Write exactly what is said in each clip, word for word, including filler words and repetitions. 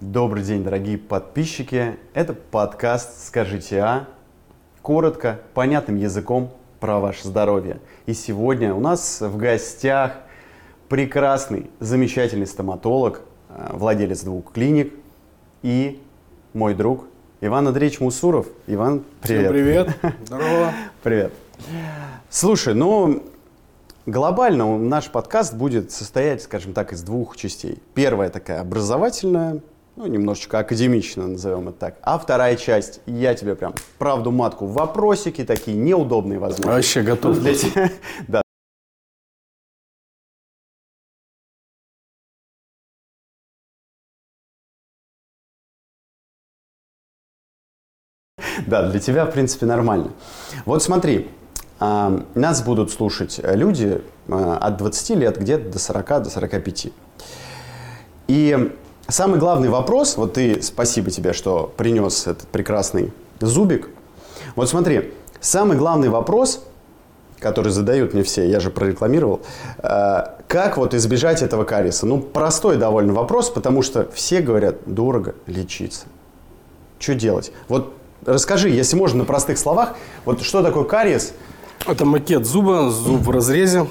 Добрый день, дорогие подписчики! Это подкаст «Скажите А» коротко, понятным языком про ваше здоровье. И сегодня у нас в гостях прекрасный, замечательный стоматолог, владелец двух клиник и мой друг Иван Андреевич Муссуров. Иван, привет! Всем привет! Здорово! Привет! Слушай, ну... глобально наш подкаст будет состоять, скажем так, из двух частей. Первая такая образовательная, ну, немножечко академичная, назовем это так. А вторая часть, я тебе прям правду матку, вопросики такие неудобные, возможно. Вообще готов. Для тебя. Да. Да, для тебя, в принципе, нормально. Вот смотри. Нас будут слушать люди от двадцати лет где-то до сорока, до сорока пяти. И самый главный вопрос, вот ты, спасибо тебе, что принес этот прекрасный зубик. Вот смотри, самый главный вопрос, который задают мне все, я же прорекламировал, как вот избежать этого кариеса? Ну, простой довольно вопрос, потому что все говорят, дорого лечиться. Что делать? Вот расскажи, если можно, на простых словах, вот что такое кариес? Это макет зуба, зуб в разрезе,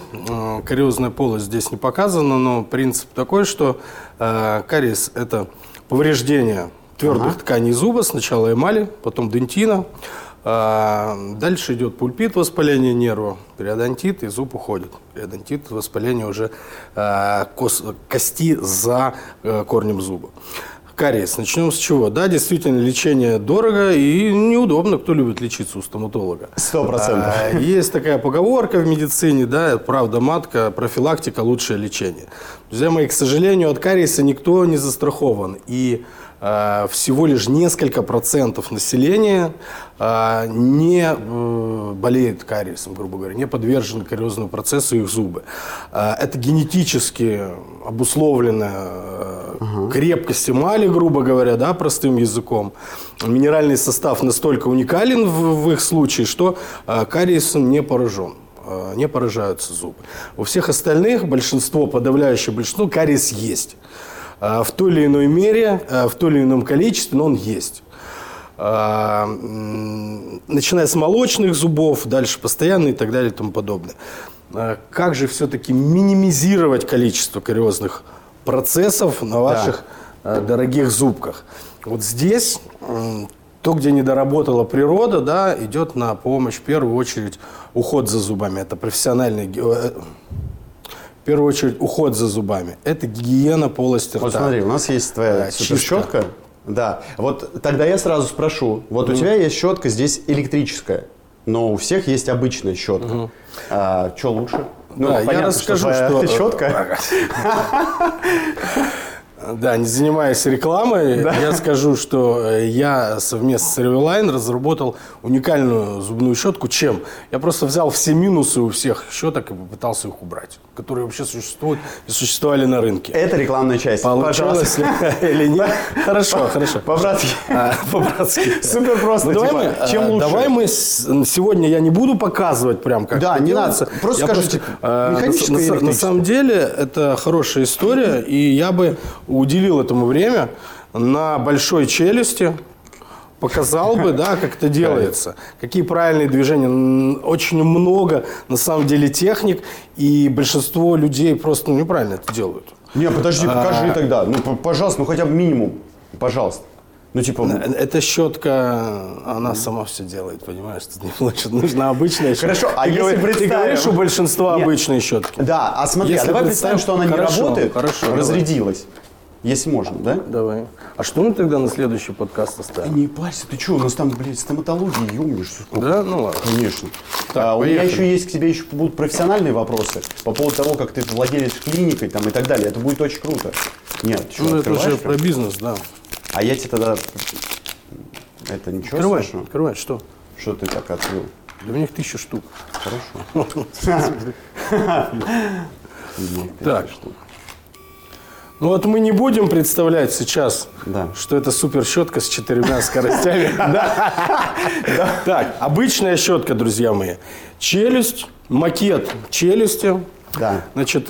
кариозная полость здесь не показана, но принцип такой, что кариес – это повреждение твердых ага. тканей зуба, сначала эмали, потом дентина, дальше идет пульпит, воспаление нерва, периодонтит, и зуб уходит. Периодонтит – воспаление уже кости за корнем зуба. Кариес. Начнем с чего? Да, действительно, лечение дорого и неудобно, кто любит лечиться у стоматолога. Сто процентов. Есть такая поговорка в медицине, да, правда матка, профилактика – лучшее лечение. Друзья мои, к сожалению, от кариеса никто не застрахован. И а, всего лишь несколько процентов населения а, не а, болеет кариесом, грубо говоря, не подвержен кариозному процессу их зубы. А, это генетически обусловленное... Угу. Крепкость эмали, грубо говоря, да, простым языком. Минеральный состав настолько уникален в, в их случае, что э, кариесом не поражен, э, не поражаются зубы. У всех остальных, большинство, подавляющее большинство, кариес есть. Э, в той или иной мере, э, в той или ином количестве, но он есть. Э, э, начиная с молочных зубов, дальше постоянные и так далее и тому подобное. Э, как же все-таки минимизировать количество кариозных процессов на ваших да. дорогих зубках. Вот здесь то, где не доработала природа, да, идет на помощь в первую очередь уход за зубами. Это профессиональный... В первую очередь уход за зубами. Это гигиена полости рта. Вот смотри, у нас есть твоя суперщетка. Да. Вот тогда я сразу спрошу. Вот mm. у тебя есть щетка здесь электрическая, но у всех есть обычная щетка. Mm-hmm. А, что лучше? Ну, да, понятно, я расскажу, что... что... Четко. Да, не занимаясь рекламой, да. я скажу, что я совместно с Ревелайн разработал уникальную зубную щетку. Чем? Я просто взял все минусы у всех щеток и попытался их убрать, которые вообще существуют и существовали на рынке. Это рекламная часть. Получилось или нет? Хорошо, хорошо. По-братски. По-братски. Супер просто. Чем лучше? Давай мы сегодня, я не буду показывать прям как. Да, не надо. Просто скажите, механическое или электрическое? На самом деле это хорошая история, и я бы... уделил этому время, на большой челюсти показал бы, да, как это делается, какие правильные движения. Очень много, на самом деле, техник, и большинство людей просто ну, неправильно это делают. Не, подожди, покажи а... тогда. Ну, пожалуйста, ну хотя бы минимум, пожалуйста. Ну, типа... Эта щетка, она сама все делает, понимаешь, тут не плачет. Нужна обычная щетка. Хорошо, а ты если говоришь, представим... Ты говоришь, у большинства Нет. обычные щетки. Да, а смотри, а давай представим, что она хорошо, не работает, хорошо, разрядилась. Давай. Если можно, да? Давай. А что мы тогда на следующий подкаст оставим? Да не парься, ты что, у нас там, блядь, стоматология, ёмнешь. Да? Ну ладно. Конечно. Так, а, у меня еще есть к тебе, еще будут профессиональные вопросы по поводу того, как ты владелец клиникой там, и так далее. Это будет очень круто. Нет, ты что, ну, это уже про бизнес, да. А я тебе тогда... Это ничего открывай, страшного? Открывай, что? Что ты так открыл? Да у них тысяча штук. Хорошо. Так. Ну вот мы не будем представлять сейчас, что это супер щетка с четырьмя скоростями. Так, обычная щетка, друзья мои. Челюсть, макет челюсти. Значит,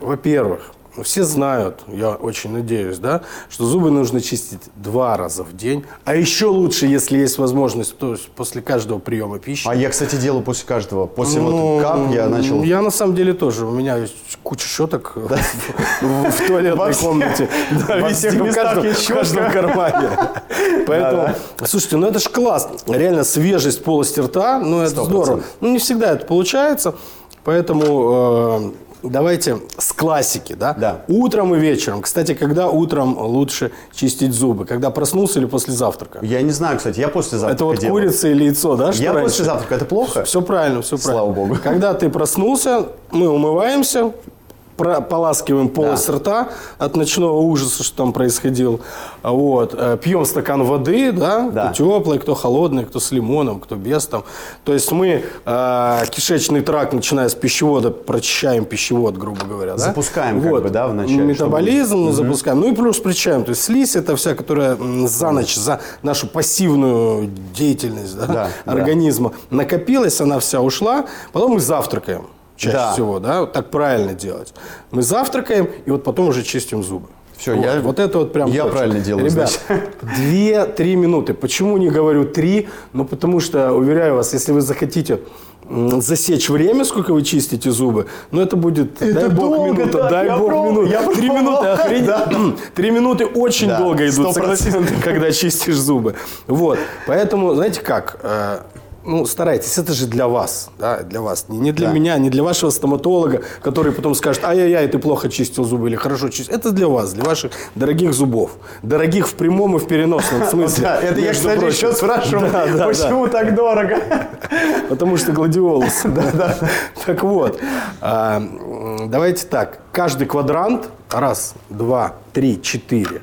во-первых, Все знают, я очень надеюсь, да, что зубы нужно чистить два раза в день. А еще лучше, если есть возможность, то есть после каждого приема пищи. А я, кстати, делаю после каждого. После ну, вот кап я начал... Я на самом деле тоже. У меня есть куча щеток в туалетной комнате. В каждом кармане. Поэтому, слушайте, ну это же класс. Реально свежесть полости рта, ну это здорово. Ну не всегда это получается, поэтому... Давайте с классики, да? Да. Утром и вечером. Кстати, когда утром лучше чистить зубы? Когда проснулся или после завтрака? Я не знаю, кстати, я после завтрака Это вот делаю. Курица или яйцо, да? Что я раньше? После завтрака, это плохо? Все правильно, все правильно. Слава богу. Когда ты проснулся, мы умываемся, поласкиваем полость да. рта от ночного ужаса, что там происходил. Вот. Пьем стакан воды, да? Да. Кто теплый, кто холодный, кто с лимоном, кто без. Там. То есть мы э, кишечный тракт, начиная с пищевода, прочищаем пищевод, грубо говоря. Да? Запускаем вот. Как бы, да, вначале. Метаболизм чтобы... запускаем. Угу. Ну и плюс прочищаем. То есть слизь, это вся, которая за ночь, за нашу пассивную деятельность да? Да, организма да. накопилась, она вся ушла. Потом мы завтракаем. Чаще да. всего, да, вот так правильно делать. Мы завтракаем и вот потом уже чистим зубы. Все, вот, я, вот это вот прям я точно. Правильно делаю. Ребят, две-три минуты. Почему не говорю три? Ну, потому что, уверяю вас, если вы захотите засечь время, сколько вы чистите зубы, ну, это будет, это дай бог, долго, минута, да, дай бог, проб... минута. Три минуты, охренеть. Да. Три минуты очень да, долго идут, согласись, когда чистишь зубы. Вот, поэтому, знаете как... Ну, старайтесь, это же для вас, да, для вас, не для да. меня, не для вашего стоматолога, который потом скажет, ай-яй-яй, ты плохо чистил зубы или хорошо чистил. Это для вас, для ваших дорогих зубов, дорогих в прямом и в переносном смысле. Это я, кстати, еще спрашиваю, почему так дорого? Потому что гладиолус. Так вот, давайте так, каждый квадрант, раз, два, три, четыре,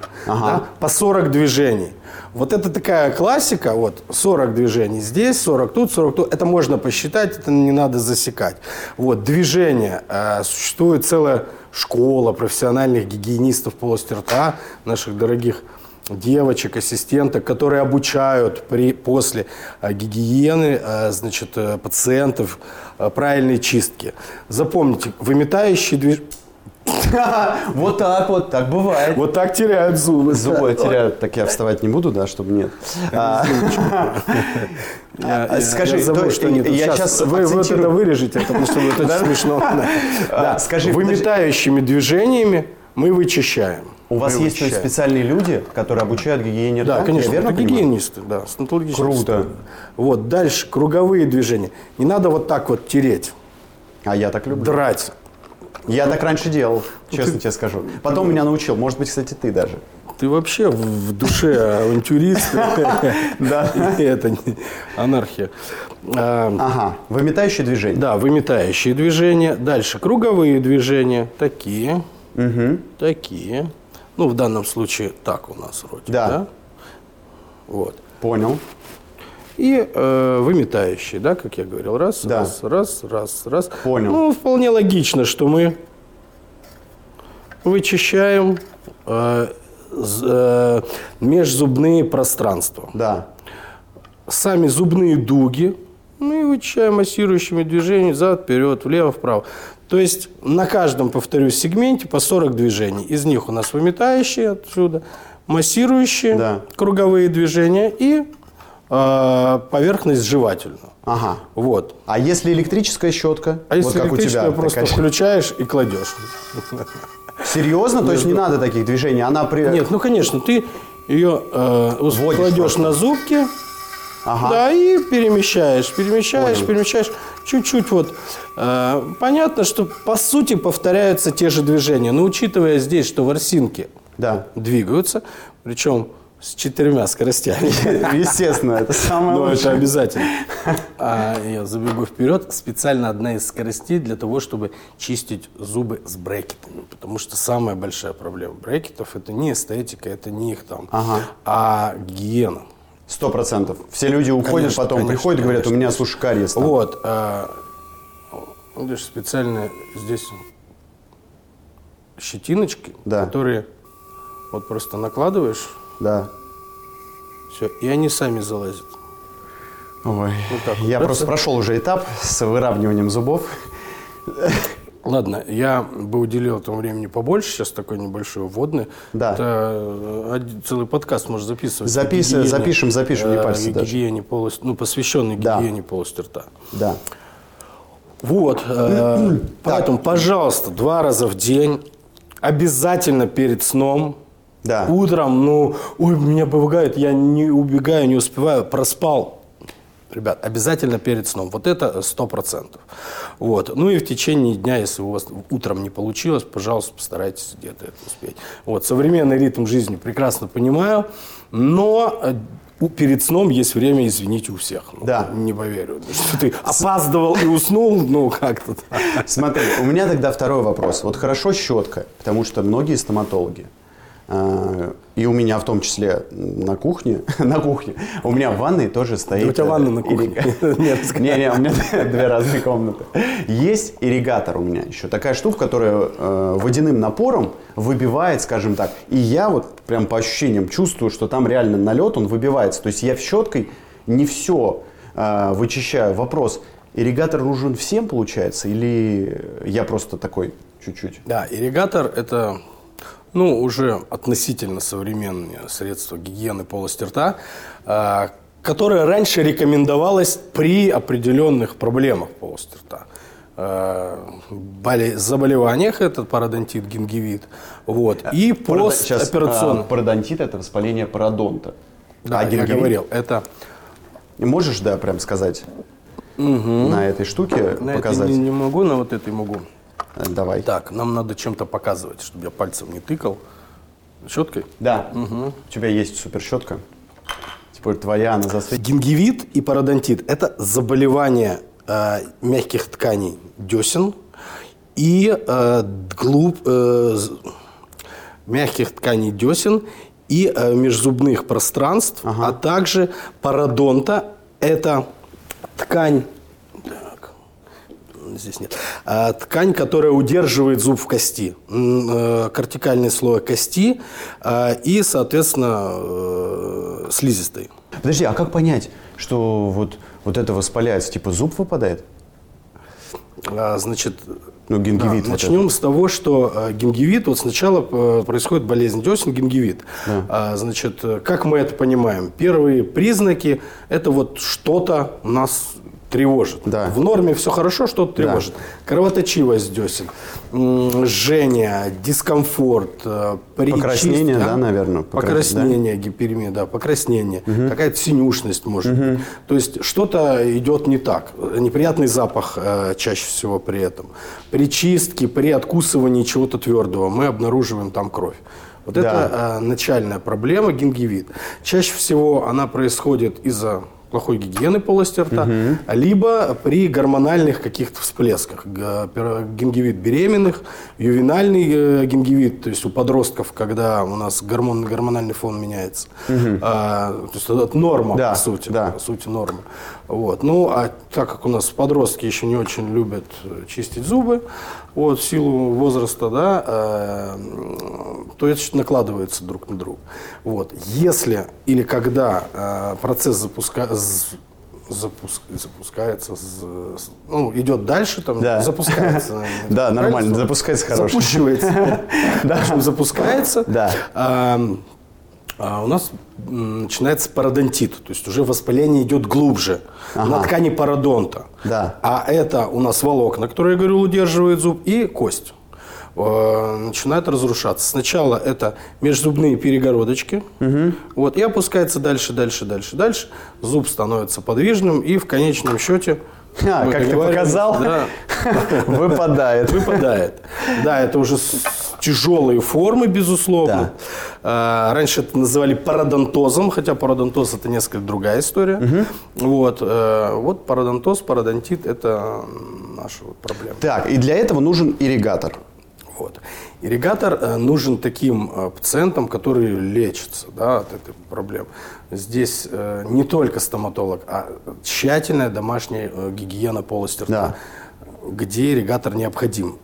по сорок движений. Вот это такая классика, вот сорок движений здесь, сорок тут, сорок тут. Это можно посчитать, это не надо засекать. Вот движение. Э, существует целая школа профессиональных гигиенистов полости рта, наших дорогих девочек, ассистенток, которые обучают при, после э, гигиены э, значит, э, пациентов э, правильной чистки. Запомните, выметающие движения... Вот так вот, так бывает. Вот так теряют зубы. Зубы теряют. Так я вставать не буду, да, чтобы нет. Скажи, я сейчас вы вот это вырежете, потому что это очень смешно. Скажи, выметающими движениями мы вычищаем. У вас есть специальные люди, которые обучают гигиене рта? Да, конечно, это гигиенисты, да, стоматологические. Круто. Вот дальше круговые движения. Не надо вот так вот тереть. А я так люблю. Драть. Я так раньше делал, честно ты... тебе скажу. Потом меня научил, может быть, кстати, ты даже. Ты вообще в душе авантюрист. Да. Это анархия. Ага, выметающие движения. Да, выметающие движения. Дальше круговые движения. Такие, такие. Ну, в данном случае так у нас вроде. Да. Вот. Понял. И э, выметающие, да, как я говорил, раз, да. раз, раз, раз, раз. Понял. Ну, вполне логично, что мы вычищаем э, э, межзубные пространства. Да. Сами зубные дуги мы вычищаем массирующими движениями взад, вперед, влево, вправо. То есть на каждом, повторюсь, сегменте по сорок движений. Из них у нас выметающие отсюда, массирующие, да. круговые движения и... поверхность жевательную. Ага. Вот. А если электрическая щетка? А если вот электрическая, как у тебя, просто такая... включаешь и кладешь. Серьезно? То есть не надо таких движений? Она при... Нет, ну конечно, ты ее э, кладешь на зубки, ага. да, и перемещаешь, перемещаешь, Понял. перемещаешь. Чуть-чуть вот. Э, понятно, что по сути повторяются те же движения, но учитывая здесь, что ворсинки да. двигаются, причем... С четырьмя скоростями. Естественно, это самое лучшее. Но это обязательно. А я забегу вперед. Специально одна из скоростей для того, чтобы чистить зубы с брекетами. Потому что самая большая проблема брекетов – это не эстетика, это не их там, ага. а гигиена. Сто процентов. Все люди уходят, конечно, потом конечно, приходят и говорят, конечно. У меня, слушай, кариес. Там. Вот. А, специально здесь щетиночки, да. которые вот просто накладываешь. Да. Все, и они сами залазят. Ой, вот так вот. Я просто прошел уже этап с выравниванием зубов. Ладно, я бы уделил этому времени побольше, сейчас такой небольшой вводный. Да. Это целый подкаст можешь записывать. Запис... Гигиене, запишем, запишем, не парься. Гигиене полости, ну, посвященный да. гигиене полости рта. Да. Вот. Э, поэтому, пожалуйста, два раза в день, обязательно перед сном. Да. Утром, ну, ой, меня пугает, я не убегаю, не успеваю, проспал. Ребят, обязательно перед сном. Вот это сто процентов. Вот. Ну и в течение дня, если у вас утром не получилось, пожалуйста, постарайтесь где-то это успеть. Вот. Современный ритм жизни прекрасно понимаю, но перед сном есть время извинить у всех. Ну, да. Не поверю, что ты опаздывал и уснул, ну как-то. Смотри, у меня тогда второй вопрос. Вот хорошо щетка, потому что многие стоматологи, и у меня в том числе на кухне, на кухне, у меня в ванной тоже стоит... Да у тебя ванна на кухне. Нет, не, у меня две разные комнаты. Есть ирригатор у меня еще, такая штука, которая водяным напором выбивает, скажем так. И я вот прям по ощущениям чувствую, что там реально налет, он выбивается. То есть я в щеткой не все вычищаю. Вопрос, ирригатор нужен всем, получается, или я просто такой чуть-чуть? Да, ирригатор это... Ну, уже относительно современные средства гигиены полости рта, э, которое раньше рекомендовалось при определенных проблемах полости рта. Э, боли, заболеваниях это пародонтит, гингивит. Вот, и постоперационно. А, пародонтит – это воспаление пародонта. Да, а я говорил. Это... Можешь, да, прям сказать угу. на этой штуке, на показать? Не, не могу, на вот этой могу. Давай. Так, нам надо чем-то показывать, чтобы я пальцем не тыкал. Щеткой? Да. Угу. У тебя есть суперщетка. Теперь твоя, она засветит. Гингивит и пародонтит – это заболевание э, мягких тканей десен и э, глуб, э, мягких тканей десен и э, межзубных пространств, ага. а также пародонта – это ткань. Здесь нет. А, ткань, которая удерживает зуб в кости, э, кортикальный слой кости э, и, соответственно, э, слизистой. Подожди, а как понять, что вот, вот это воспаляется? Типа зуб выпадает? А, значит, ну, гингивит. Да, вот начнем это. С того, что э, гингивит, вот сначала э, происходит болезнь десен, гингивит. Да. А, значит, как мы это понимаем? Первые признаки – это вот что-то у нас... Тревожит. Да. В норме все хорошо, что-то тревожит. Да. Кровоточивость десен, жжение, дискомфорт, покраснение, да, да, наверное, покраснение, да? гиперемия, да, покраснение, угу. какая-то синюшность может угу. быть. То есть что-то идет не так. Неприятный запах э, чаще всего при этом. При чистке, при откусывании чего-то твердого мы обнаруживаем там кровь. Вот да. это э, начальная проблема гингивит. Чаще всего она происходит из-за плохой гигиены полости рта, угу. либо при гормональных каких-то всплесках. Гингивит беременных, ювенальный гингивит, то есть у подростков, когда у нас гормон, гормональный фон меняется. Угу. А, то есть это норма, да, по сути. Да. По сути, норма. Вот. Ну, а так как у нас подростки еще не очень любят чистить зубы, вот, в силу возраста, да, э, то это накладывается друг на друга. Вот. Если или когда э, процесс запуска, з, запуск, запускается, з, ну, идет дальше, там, да. запускается. Да, нормально, запускается хорошо. Запущивается. Запускается. А у нас начинается пародонтит, то есть уже воспаление идет глубже, ага. на ткани пародонта. Да. А это у нас волокна, которые, я говорю, удерживают зуб, и кость э, начинает разрушаться. Сначала это межзубные перегородочки, угу. вот, и опускается дальше, дальше, дальше, дальше. Зуб становится подвижным, и в конечном счете... А, как ты показал, да. выпадает. Выпадает. Да, это уже тяжелые формы, безусловно. Да. А, раньше это называли пародонтозом, хотя пародонтоз – это несколько другая история. Угу. Вот, э, вот пародонтоз, пародонтит – это наша вот проблема. Так, и для этого нужен ирригатор. Вот. Ирригатор нужен таким пациентам, которые лечатся, да, от этой проблемы. Здесь не только стоматолог, а тщательная домашняя гигиена полости рта. Да. где ирригатор необходим.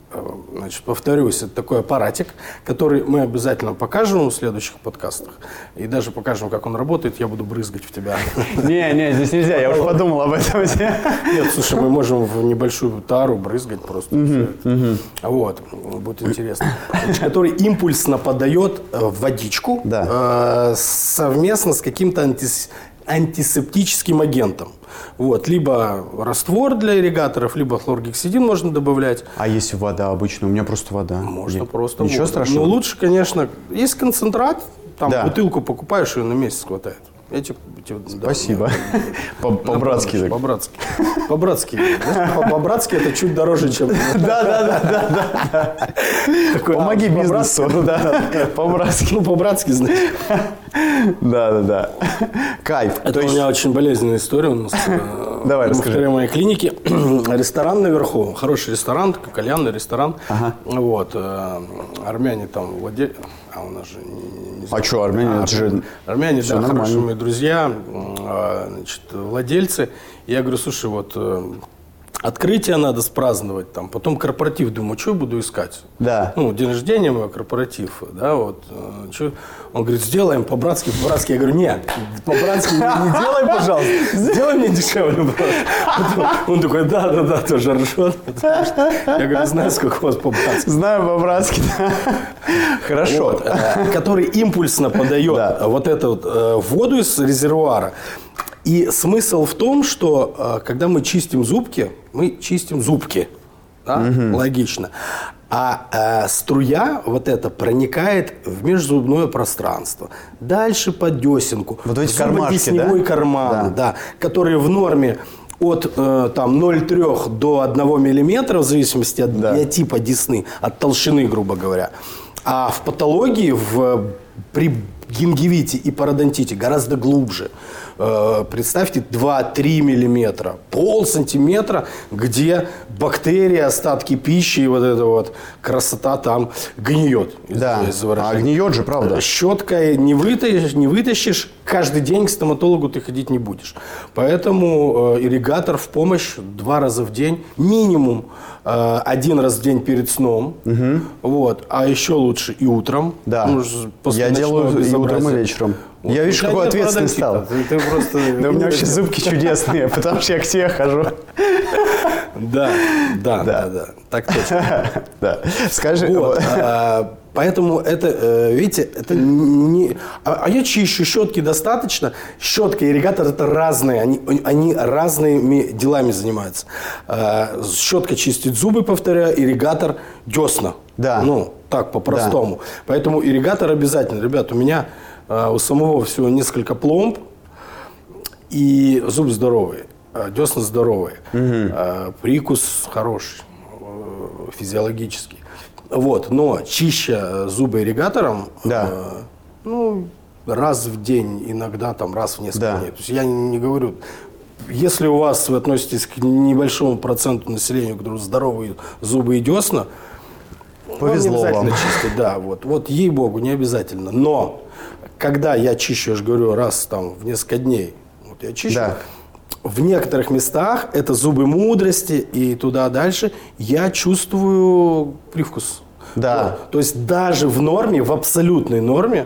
Значит, повторюсь, это такой аппаратик, который мы обязательно покажем в следующих подкастах. И даже покажем, как он работает. Я буду брызгать в тебя. Не, не, здесь нельзя. Я уже подумал об этом. Нет, слушай, мы можем в небольшую тару брызгать просто. Вот, будет интересно. Который импульсно подает водичку совместно с каким-то антисептиком, антисептическим агентом. Вот. Либо раствор для ирригаторов, либо хлоргексидин можно добавлять. А если вода обычная? У меня просто вода. Можно Нет. просто Ничего воду. страшного? Но лучше, конечно, есть концентрат, там да. бутылку покупаешь, ее на месяц хватает. Эти, эти, Спасибо. Да, по-братски. По-братски. По-братски. По-братски это чуть дороже, чем... Да-да-да. Помоги бизнесу. По-братски. Ну, по-братски, значит. Да-да-да. Кайф. Это у меня очень болезненная история у нас. Давай, расскажи. Во моей клинике ресторан наверху. Хороший ресторан, кальянный ресторан. Вот. Армяне там владеют... А у нас же... А что, армяне? Армяне, да, хорошие мои друзья, значит, владельцы. Я говорю, слушай, вот открытие надо спраздновать, там, потом корпоратив. Думаю, что я буду искать? Да. Ну, день рождения мой, корпоратив, да, вот. Чё? Он говорит, сделаем по-братски, по-братски. Я говорю, нет, по-братски не делай, пожалуйста. Сделай мне дешевле. Он такой, да-да-да, тоже ржет. Я говорю, знаю, сколько у вас по-братски. Знаю по-братски, да. Хорошо. Который импульсно подает вот эту воду из резервуара. И смысл в том, что когда мы чистим зубки, мы чистим зубки, да? Угу. Логично. А э, струя вот эта проникает в межзубное пространство. Дальше под десенку. Вот эти кармашки, да? карманы, да. да, которые в норме от э, там, ноль целых три десятых до одного миллиметра, в зависимости от да. биотипа десны, от толщины, грубо говоря. А в патологии, в, при гингивите и пародонтите гораздо глубже. Представьте, два-три миллиметра, полсантиметра, где бактерии, остатки пищи и вот эта вот красота там гниет. Да, из, из а гниет же, правда. Щеткой не вытащишь, не вытащишь, каждый день к стоматологу ты ходить не будешь. Поэтому э, ирригатор в помощь два раза в день, минимум э, один раз в день перед сном, угу. вот, а еще лучше и утром. Да, ну, я делаю и утром, и вечером. Вот. Я, видишь, какой ответственный стал. Ты просто... Да у меня вообще зубки чудесные, потому что я к тебе хожу. Да, да, да, да. Так точно. Да. Скажи... Поэтому это, видите, это не... А я чищу щетки достаточно. Щетка и ирригатор – это разные. Они, они разными делами занимаются. Щетка чистит зубы, повторяю, ирригатор – десна. Да. Ну, так, по-простому. Да. Поэтому ирригатор обязательно. Ребят, у меня... У самого всего несколько пломб, и зуб здоровый, десна здоровые, угу. прикус хороший, физиологический. Вот, но чища зубы ирригатором, да. ну, раз в день, иногда там раз в несколько да. дней. То есть я не говорю... Если у вас вы относитесь к небольшому проценту населения, у которого здоровые зубы и десна, повезло вам. Не обязательно чистить, да, вот. Вот, ей-богу, не обязательно. Но... Когда я чищу, я же говорю, раз там, в несколько дней, вот я чищу, да. в некоторых местах, это зубы мудрости и туда дальше, я чувствую привкус. Да. Вот. То есть даже в норме, в абсолютной норме,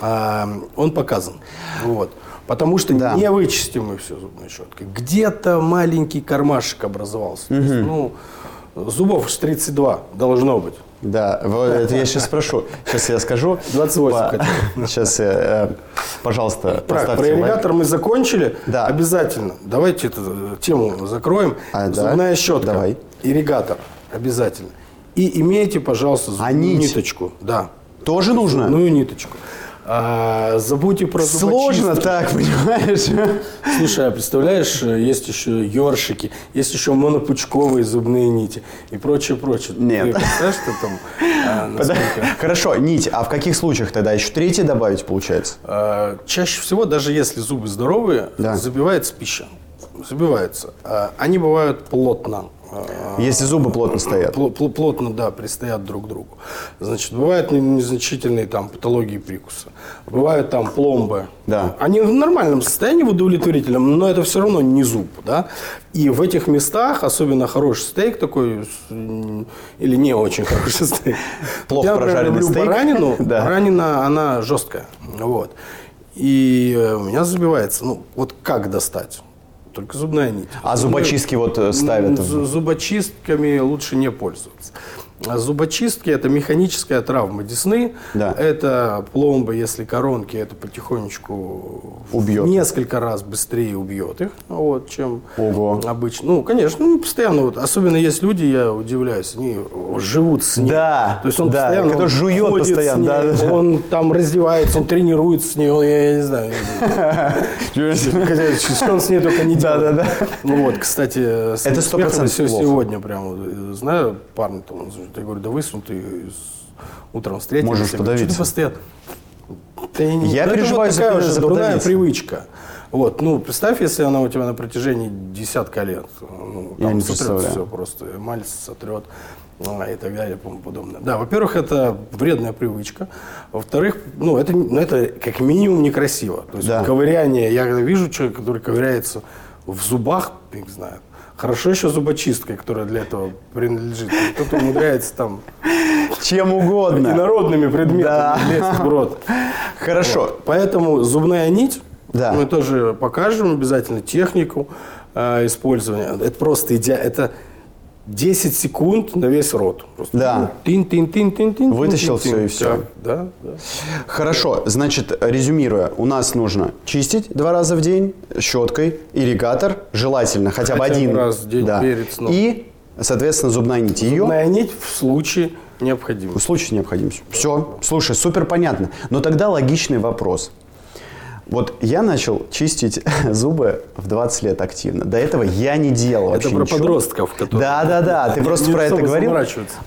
э, он показан. Вот. Потому что да. не вычистим мы все зубной щеткой. Где-то маленький кармашек образовался. Угу. То есть, ну, зубов же тридцать два должно быть. Да, это я сейчас спрошу. Сейчас я скажу. двадцать восемь по... Сейчас, я, пожалуйста, поставьте. Про ирригатор мы закончили. Да. Обязательно. Давайте эту тему закроем. А, зубная да? щетка. Давай. Ирригатор. Обязательно. И имейте, пожалуйста, зубную а ниточку. Да. Тоже нужно? Ну и ниточку. А, забудьте про зубочистку. Сложно так, понимаешь? Слушай, а представляешь, есть еще ёршики, есть еще монопучковые зубные нити и прочее, прочее. Нет. Ты представляешь, что там? А, насколько... Хорошо, нить. А в каких случаях тогда еще третий добавить получается? А, чаще всего, даже если зубы здоровые, да. забивается пища. Забивается. А, они бывают плотно. Если зубы плотно стоят. Плотно, да, пристоят друг к другу. Значит, бывают незначительные там патологии прикуса. Бывают там пломбы. Да. Они в нормальном состоянии, в удовлетворительном, но это все равно не зуб, да. И в этих местах, особенно хороший стейк такой, или не очень хороший стейк. Плохо прожаренный стейк. Я люблю баранину, баранина, она жесткая. Вот. И у меня забивается, ну, вот как достать? Только зубная нить. А зубочистки вот ставят? Зубочистками лучше не пользоваться. Зубочистки – это механическая травма десны. Да. Это пломбы, если коронки, это потихонечку убьет. Несколько раз быстрее убьет их, вот, чем Ого. Обычно. Ну, конечно, ну, постоянно. Вот, особенно есть люди, я удивляюсь, они живут с ней. Да, то есть он да, постоянно, он жует постоянно. Да, да. Он там раздевается, он тренируется с ней, он, я не знаю. Что он с ней только не делает. Вот, кстати, с успехом все сегодня прям, знаю, парни там. Я говорю, да высунь, ты утром встретишься. Можешь подавиться. Постоянно... Я да переживаю вот такая за подавиться. Это привычка. Вот, ну, представь, если она у тебя на протяжении десятка лет. Ну, там сотрет все просто, эмаль сотрет и так далее, по-моему, подобное. Да, во-первых, это вредная привычка. Во-вторых, ну, это, ну, это как минимум некрасиво. То есть да. ковыряние, я вижу человека, который ковыряется в зубах, фиг знает. Хорошо еще зубочисткой, которая для этого принадлежит. Кто-то умудряется там... Чем угодно. Инородными предметами да. лезть в рот. Хорошо. Вот. Поэтому зубная нить, да. мы тоже покажем обязательно технику э, использования. Это просто идея. Это десять секунд на весь рот. Просто да. Тин-тин-тин-тин-тин. Вытащил тин, все тин, и все. Да, да. Хорошо. Значит, резюмируя, у нас нужно чистить два раза в день щеткой, ирригатор, желательно хотя, хотя бы один. Раз в день да. перед сном. И, соответственно, зубная нить. Ее... Зубная нить в случае необходимости. В случае необходимости. Все. Слушай, супер понятно. Но тогда логичный вопрос. Вот я начал чистить зубы в двадцать лет активно. До этого я не делал вообще ничего. Это про подростков, которые... Да, да, да. Ты просто про это говорил.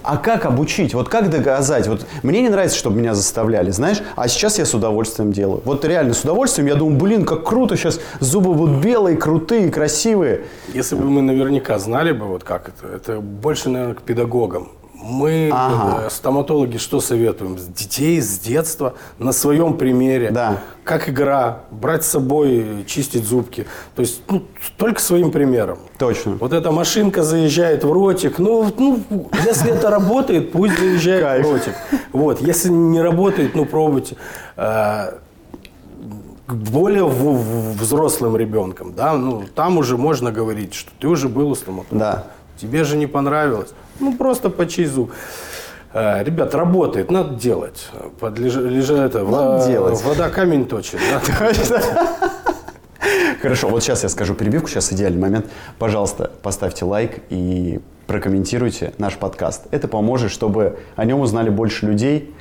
А как обучить? Вот как доказать? Вот мне не нравится, чтобы меня заставляли, знаешь? А сейчас я с удовольствием делаю. Вот реально с удовольствием. Я думаю, блин, как круто сейчас. Зубы будут белые, крутые, красивые. Если бы мы наверняка знали бы, вот как это. Это больше, наверное, к педагогам. Мы, ага. стоматологи, что советуем? Детей с детства на своем примере. Да. Как игра, брать с собой, чистить зубки. То есть, ну, только своим примером. Точно. Вот эта машинка заезжает в ротик. Ну, ну если это работает, пусть заезжает в ротик. Вот, если не работает, ну, пробуйте. Более взрослым ребенком, да, ну, там уже можно говорить, что ты уже был у стоматолога. Да. Тебе же не понравилось. Ну, просто почисть зуб. Э, ребят, работает, надо делать. Подлежа, лежа, это, надо в, делать. Вода камень точит. Хорошо, вот сейчас я скажу перебивку, сейчас идеальный момент. Пожалуйста, поставьте лайк и прокомментируйте наш подкаст. Это поможет, чтобы о нем узнали больше людей.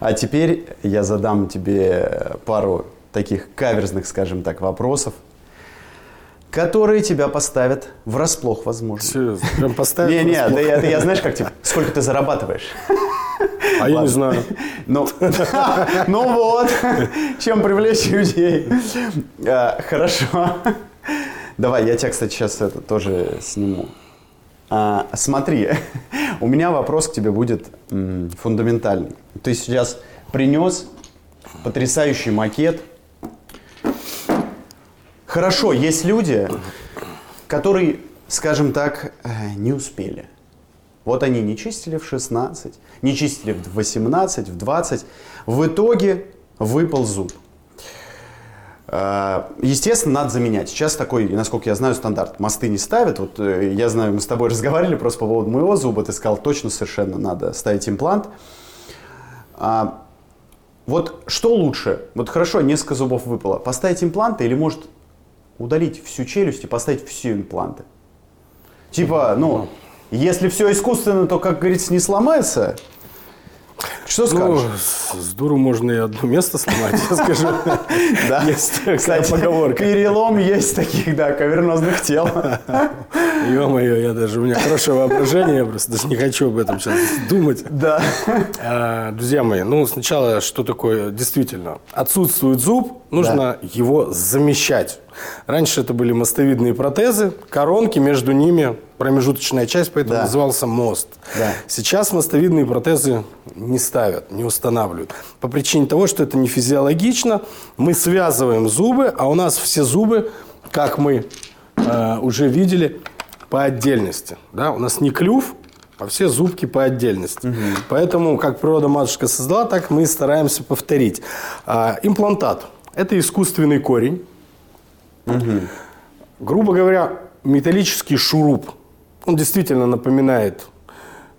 А теперь я задам тебе пару таких каверзных, скажем так, вопросов. Которые тебя поставят врасплох, возможно. Серьезно? Прям поставят Не-не, да я, я знаешь, как тебе, сколько ты зарабатываешь? А я не знаю. Ну вот, чем привлечь людей. Хорошо. Давай, я тебя, кстати, сейчас это тоже сниму. Смотри, у меня вопрос к тебе будет фундаментальный. Ты сейчас принес потрясающий макет. Хорошо, есть люди, которые, скажем так, не успели. Вот они не чистили в шестнадцать, не чистили в восемнадцать, в двадцать. В итоге выпал зуб. Естественно, надо заменять. Сейчас такой, насколько я знаю, стандарт. Мосты не ставят. Вот я знаю, мы с тобой разговаривали просто по поводу моего зуба. Ты сказал, точно совершенно надо ставить имплант. Вот что лучше? Вот хорошо, несколько зубов выпало. Поставить импланты или, может... удалить всю челюсть и поставить все импланты. Типа, ну, если все искусственно, то, как говорится, не сломается. Что скажешь? Ну, с дуру можно и одно место сломать, я скажу. Да, кстати, поговорка. Перелом есть таких, да, кавернозных тел. Ё-моё, я даже, у меня хорошее воображение, я просто даже не хочу об этом сейчас думать. Да. А, друзья мои, ну, сначала, что такое действительно? Отсутствует зуб, нужно да. его замещать. Раньше это были мостовидные протезы, коронки, между ними промежуточная часть, поэтому да. назывался мост. Да. Сейчас мостовидные протезы не ставят, не устанавливают. По причине того, что это не физиологично, мы связываем зубы, а у нас все зубы, как мы э, уже видели, по отдельности. Да? У нас не клюв, а все зубки по отдельности. Угу. Поэтому, как природа-матушка создала, так мы и стараемся повторить. Э, имплантат – это искусственный корень. Угу. Грубо говоря, металлический шуруп. Он действительно напоминает.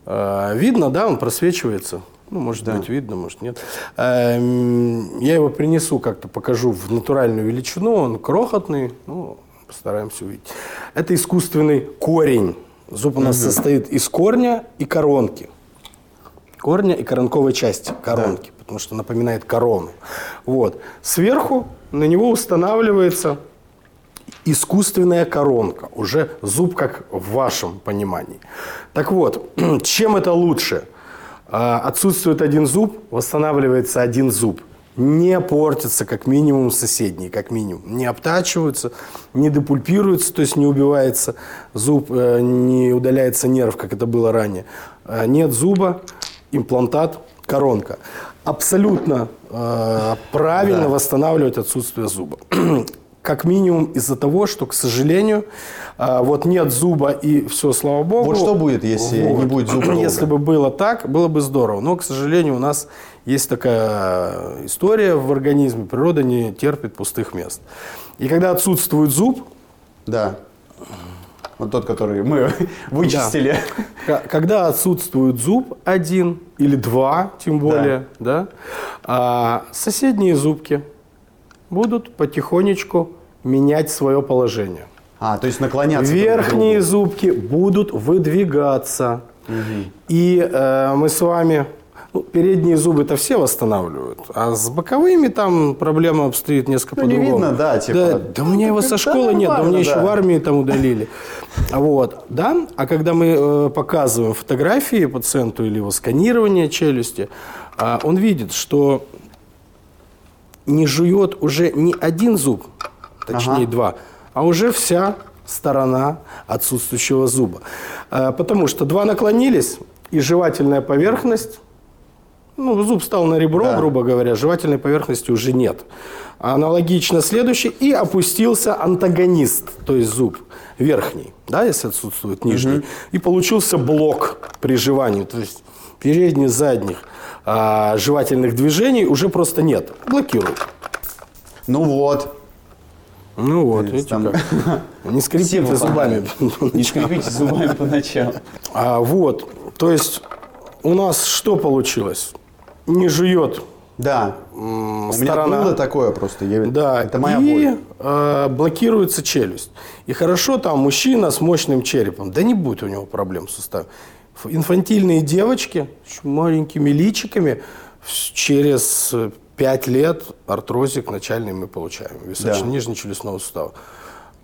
Э, видно, да, он просвечивается. Ну, может да. быть, видно, может, нет. Э, я его принесу, как-то покажу в натуральную величину. Он крохотный, ну, постараемся увидеть. Это искусственный корень. Зуб у нас угу. состоит из корня и коронки. Корня и коронковой части коронки, да. потому что напоминает корону. Вот. Сверху на него устанавливается искусственная коронка, уже зуб как в вашем понимании. Так вот, чем это лучше? Отсутствует один зуб, восстанавливается один зуб. Не портятся как минимум соседние, как минимум. Не обтачиваются, не депульпируются, то есть не убивается зуб, не удаляется нерв, как это было ранее. Нет зуба, имплантат, коронка. Абсолютно э, правильно да. восстанавливать отсутствие зуба. Как минимум из-за того, что, к сожалению, э, вот нет зуба и все, слава богу. Вот что будет, если вот, не будет зуба? Если бы было так, было бы здорово. Но, к сожалению, у нас есть такая история в организме. Природа не терпит пустых мест. И когда отсутствует зуб... Да. Вот тот, который мы вычистили. Да. Когда отсутствует зуб один или два, тем более, да. Да, а соседние зубки будут потихонечку менять свое положение. А, то есть наклоняться. Верхние зубки будут выдвигаться. Угу. И э, мы с вами... Ну, передние зубы-то все восстанавливают, а с боковыми там проблема обстоит несколько ну, по-другому. Не видно, да, типа. Да, да у меня его со школы нет, да, мне еще в армии там удалили. Вот, да? А когда мы э, показываем фотографии пациенту или его сканирование челюсти, э, он видит, что не жует уже не один зуб, точнее ага. два, а уже вся сторона отсутствующего зуба. Э, потому что два наклонились, и жевательная поверхность... Ну, зуб стал на ребро, да. грубо говоря, жевательной поверхности уже нет. Аналогично следующий. И опустился антагонист, то есть зуб верхний, да, если отсутствует нижний. Угу. И получился блок при жевании, то есть передних, задних а, жевательных движений уже просто нет. Блокируют. Ну вот. Ну вот, видите там... как. Не скрипите зубами. Не скрипите зубами по ночам. Вот, то есть у нас что получилось? Не жует. Да. Сторона. У меня было такое просто. Я... Да. Это моя и, боль. И э, блокируется челюсть. И хорошо там мужчина с мощным черепом. Да не будет у него проблем с суставом. Инфантильные девочки с маленькими личиками через пять лет артрозик начальный мы получаем. Височно-нижнечелюстного да. сустава.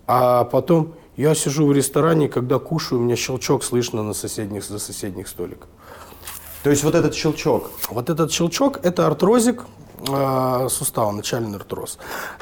А потом я сижу в ресторане, когда кушаю, у меня щелчок слышно на соседних, за соседних столиках. То есть вот этот щелчок? Вот этот щелчок – это артрозик э, сустава, начальный артроз.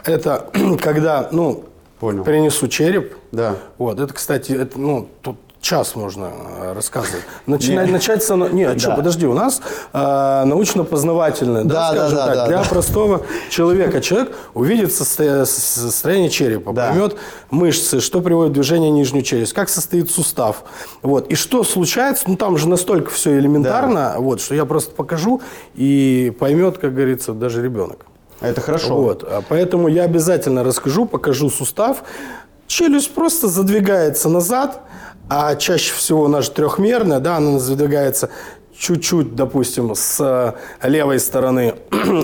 Это когда, ну, понял. Перенесу череп. Да. Вот, это, кстати, это, ну, тут час можно рассказывать. Начинать, начать с... Нет, да. что, подожди, у нас э, научно-познавательное, да, да, скажем да, так, да, для да. простого человека. Человек увидит состоя... состояние черепа, да. поймет мышцы, что приводит в движение нижнюю челюсть, как состоит сустав. Вот. И что случается, ну там же настолько все элементарно, да. вот, что я просто покажу и поймет, как говорится, даже ребенок. Это хорошо. Вот. Поэтому я обязательно расскажу, покажу сустав. Челюсть просто задвигается назад, а чаще всего она же трехмерная, да, она задвигается чуть-чуть, допустим, с левой стороны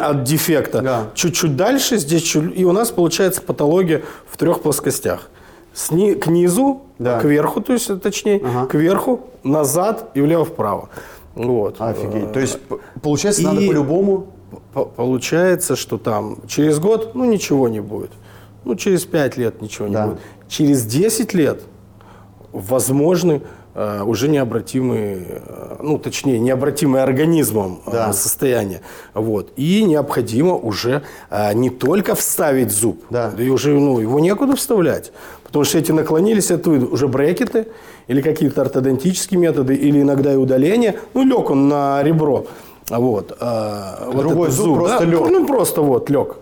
от дефекта, да. чуть-чуть дальше, здесь чуть... и у нас получается патология в трех плоскостях. Сни... К низу, да. кверху, то есть, точнее, ага. кверху, назад и влево-вправо. Вот. Офигеть. То есть, получается, и... надо по-любому... Получается, что там через год, ну, ничего не будет. Ну, через пять лет ничего не да. будет. Через десять лет возможны уже необратимые, ну, точнее, необратимые организмом да. состояния. Вот. И необходимо уже не только вставить зуб, да. и уже ну, его некуда вставлять, потому что эти наклонились, это уже брекеты или какие-то ортодонтические методы, или иногда и удаление. Ну, лег он на ребро. Вот. Другой вот зуб, зуб просто да? лег. Ну, просто вот лег.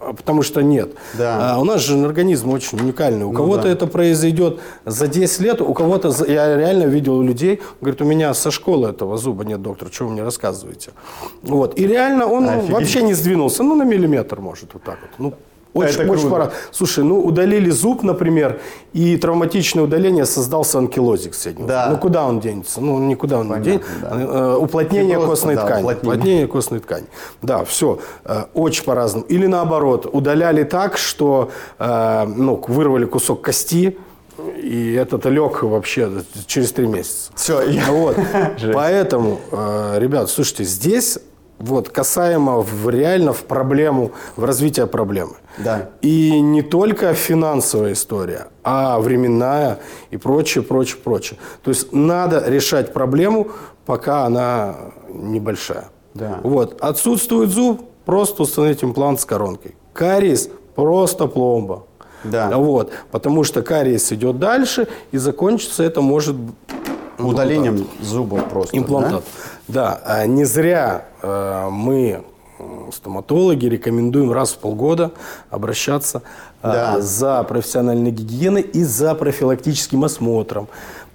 Потому что нет. Да. А у нас же организм очень уникальный. У ну, кого-то да. это произойдет за десять лет, у кого-то... За... Я реально видел людей, говорит, у меня со школы этого зуба нет, доктор, что вы мне рассказываете? Вот. И реально он Офигеть. вообще не сдвинулся. Ну, на миллиметр, может, вот так вот. Ну, очень, очень пора. Слушай, ну, удалили зуб, например, и травматичное удаление, создался анкилозик среднего. Да. Ну, куда он денется? Ну, никуда он Понятно, не денется. Да. Уплотнение Фиброз, костной да, ткани. Уплотнение. уплотнение костной ткани. Да, все. Очень по-разному. Или наоборот, удаляли так, что ну, вырвали кусок кости, и этот лег вообще через три месяца. Все. Вот. Поэтому, ребят, слушайте, здесь... Вот, касаемо в, реально в проблему, в развитие проблемы. Да. И не только финансовая история, а временная и прочее, прочее, прочее. То есть надо решать проблему, пока она небольшая. Да. Вот. Отсутствует зуб, просто установить имплант с коронкой. Кариес, просто пломба. Да. Вот. Потому что кариес идет дальше, и закончится это может... Удалением имплантат. зуба просто. Имплантат. Да, да. Не зря э, мы, стоматологи, рекомендуем раз в полгода обращаться да. э, за профессиональной гигиеной и за профилактическим осмотром.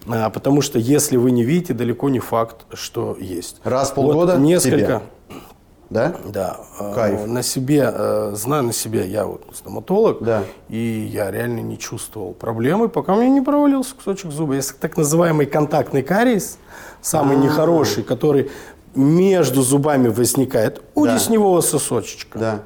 Э, потому что если вы не видите, далеко не факт, что есть. Раз в полгода вот несколько. Тебе. Да? Да. Кайф. На себе, знаю на себе, я вот стоматолог, да. и я реально не чувствовал проблемы, пока мне не провалился кусочек зуба. Если так называемый контактный кариес, самый А-а-а. нехороший, который между зубами возникает, у да. десневого сосочечка. Да.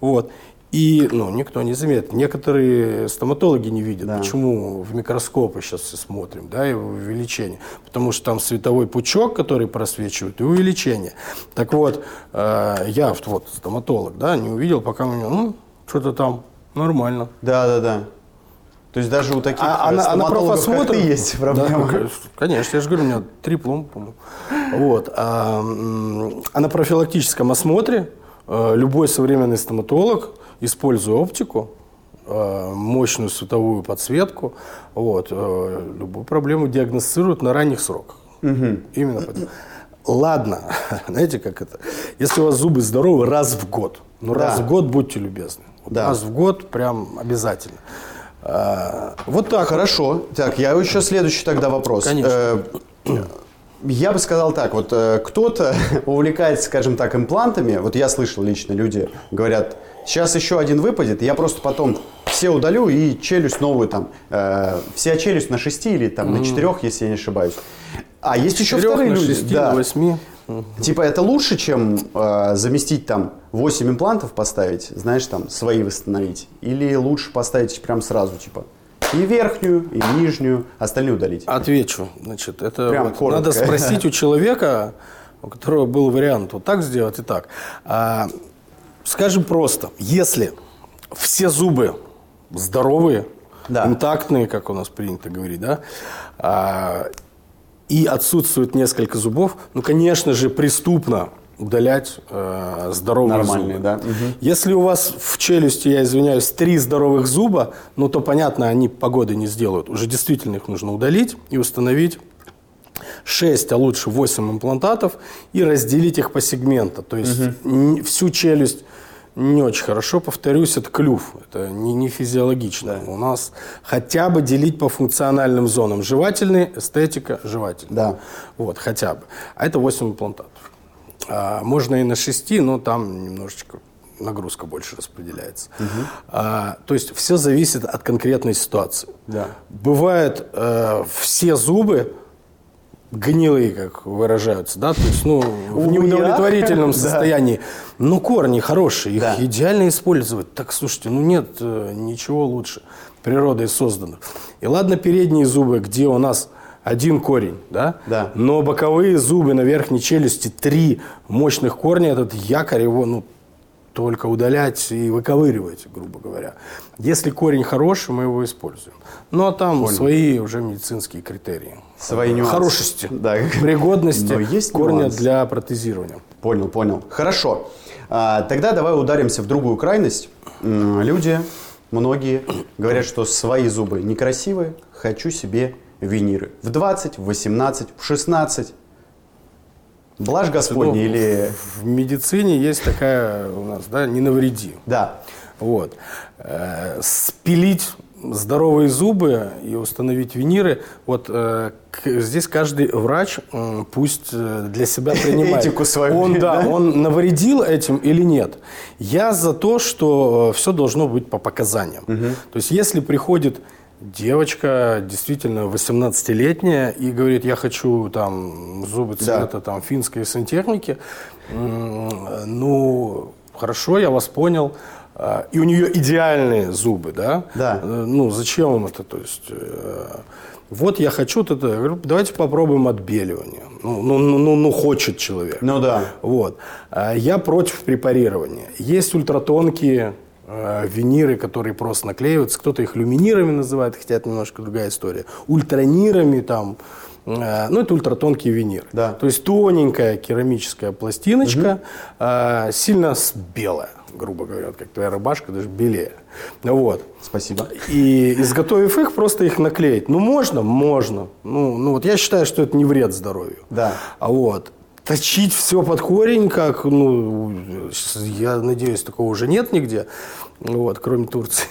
Вот. И ну, никто не заметит. Некоторые стоматологи не видят, да. почему в микроскопы сейчас все смотрим, да, его увеличение. Потому что там световой пучок, который просвечивает, и увеличение. Так вот, э, я вот стоматолог, да, не увидел, пока у меня, ну, что-то там нормально. Да, да, да. То есть даже у таких а, а, стоматологов, а на как ты, есть проблемы. Да, конечно, я же говорю, у меня три пломбы, по-моему. Вот. А, а на профилактическом осмотре любой современный стоматолог, используя оптику, мощную световую подсветку, вот, любую проблему диагностируют на ранних сроках. Угу. Именно поэтому. Ладно, знаете, как это? Если у вас зубы здоровы, раз в год. Ну, да. раз в год будьте любезны. Да. Раз в год прям обязательно. Вот так. Хорошо. Так, я еще следующий тогда вопрос. Конечно. Я бы сказал так, вот э, кто-то увлекается, скажем так, имплантами. Вот я слышал лично, люди говорят, сейчас еще один выпадет, я просто потом все удалю и челюсть новую там, э, вся челюсть на шести или там mm. на четырех, если я не ошибаюсь. А есть четырех, еще вторые на люди, шести, да. на восьми. Mm-hmm. Типа это лучше, чем э, заместить там восемь имплантов поставить, знаешь, там свои восстановить, или лучше поставить прям сразу, типа. И верхнюю, и нижнюю, остальные удалить. Отвечу. Значит, это вот надо спросить у человека, у которого был вариант вот так сделать и так. А, скажем просто, если все зубы здоровые, да. интактные, как у нас принято говорить, да, а, и отсутствует несколько зубов, ну, конечно же, преступно удалять э, здоровые Нормальные, зубы. Да? Угу. Если у вас в челюсти, я извиняюсь, три здоровых зуба, ну, то, понятно, они погоды не сделают. Уже действительно их нужно удалить и установить шесть, а лучше восемь имплантатов и разделить их по сегменту. То есть угу. всю челюсть не очень хорошо. Повторюсь, это клюв. Это не, не физиологично. Да. У нас хотя бы делить по функциональным зонам. Жевательные, эстетика, жевательные. Да. Вот, хотя бы. А это восемь имплантатов. Можно и на шести, но там немножечко нагрузка больше распределяется. Угу. А, то есть все зависит от конкретной ситуации. Да. Бывают э, все зубы гнилые, как выражаются, да, то есть ну, в неудовлетворительном состоянии. Но корни хорошие, их да. идеально использовать. Так, слушайте, ну нет ничего лучше природой созданных. И ладно передние зубы, где у нас... Один корень, да? Да. Но боковые зубы на верхней челюсти, три мощных корня, этот якорь его, ну, только удалять и выковыривать, грубо говоря. Если корень хороший, мы его используем. Ну, а там Понял. свои уже медицинские критерии. Свои нюансы. Хорошести, да. пригодности, есть корня нюанс. для протезирования. Понял, понял. Хорошо. А, тогда давай ударимся в другую крайность. Люди, многие говорят, что свои зубы некрасивые, хочу себе виниры. В двадцать, в восемнадцать, в шестнадцать. Блажь Господня, ну, или... В медицине есть такая у нас, да, не навреди. Да. Вот. Спилить здоровые зубы и установить виниры, вот здесь каждый врач пусть для себя принимает. Этику свою. Он, да, да? он навредил этим или нет. Я за то, что все должно быть по показаниям. Угу. То есть, если приходит... Девочка действительно восемнадцатилетняя и говорит, я хочу там зубы цвета да. там, финской сантехники. Ну, хорошо, я вас понял. И у нее идеальные зубы, да? Да. Ну, зачем им это? То есть, вот я хочу, вот это. Я говорю, давайте попробуем отбеливание. Ну, ну, ну, ну хочет человек. Ну, да. Вот. Я против препарирования. Есть ультратонкие... виниры, которые просто наклеиваются. Кто-то их люминирами называет, хотя это немножко другая история. Ультранирами там. Э, ну, это ультратонкие виниры. Да. То есть тоненькая керамическая пластиночка, угу. э, сильно белая, грубо говоря, вот как твоя рубашка, даже белее. Вот. Спасибо. И изготовив их, просто их наклеить. Ну, можно? Можно. Ну, ну вот я считаю, что это не вред здоровью. Да. А вот. Точить все под корень, как, ну, я надеюсь, такого уже нет нигде, вот, кроме Турции.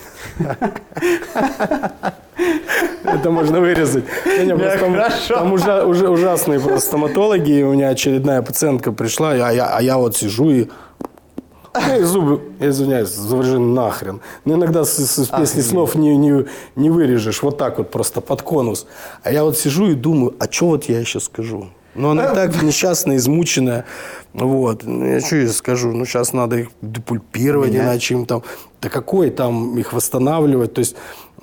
Это можно вырезать. Там уже ужасные просто стоматологи, у меня очередная пациентка пришла, а я вот сижу и... И зубы, извиняюсь, заврежи нахрен. Но иногда с, с, с песни слов не, не, не вырежешь, вот так вот просто под конус. А я вот сижу и думаю, а что вот я сейчас скажу? Но она и так несчастная, измученная. Вот. Я что ей скажу? Ну, сейчас надо их депульпировать, Меня? иначе им там... Да какой там их восстанавливать? То есть,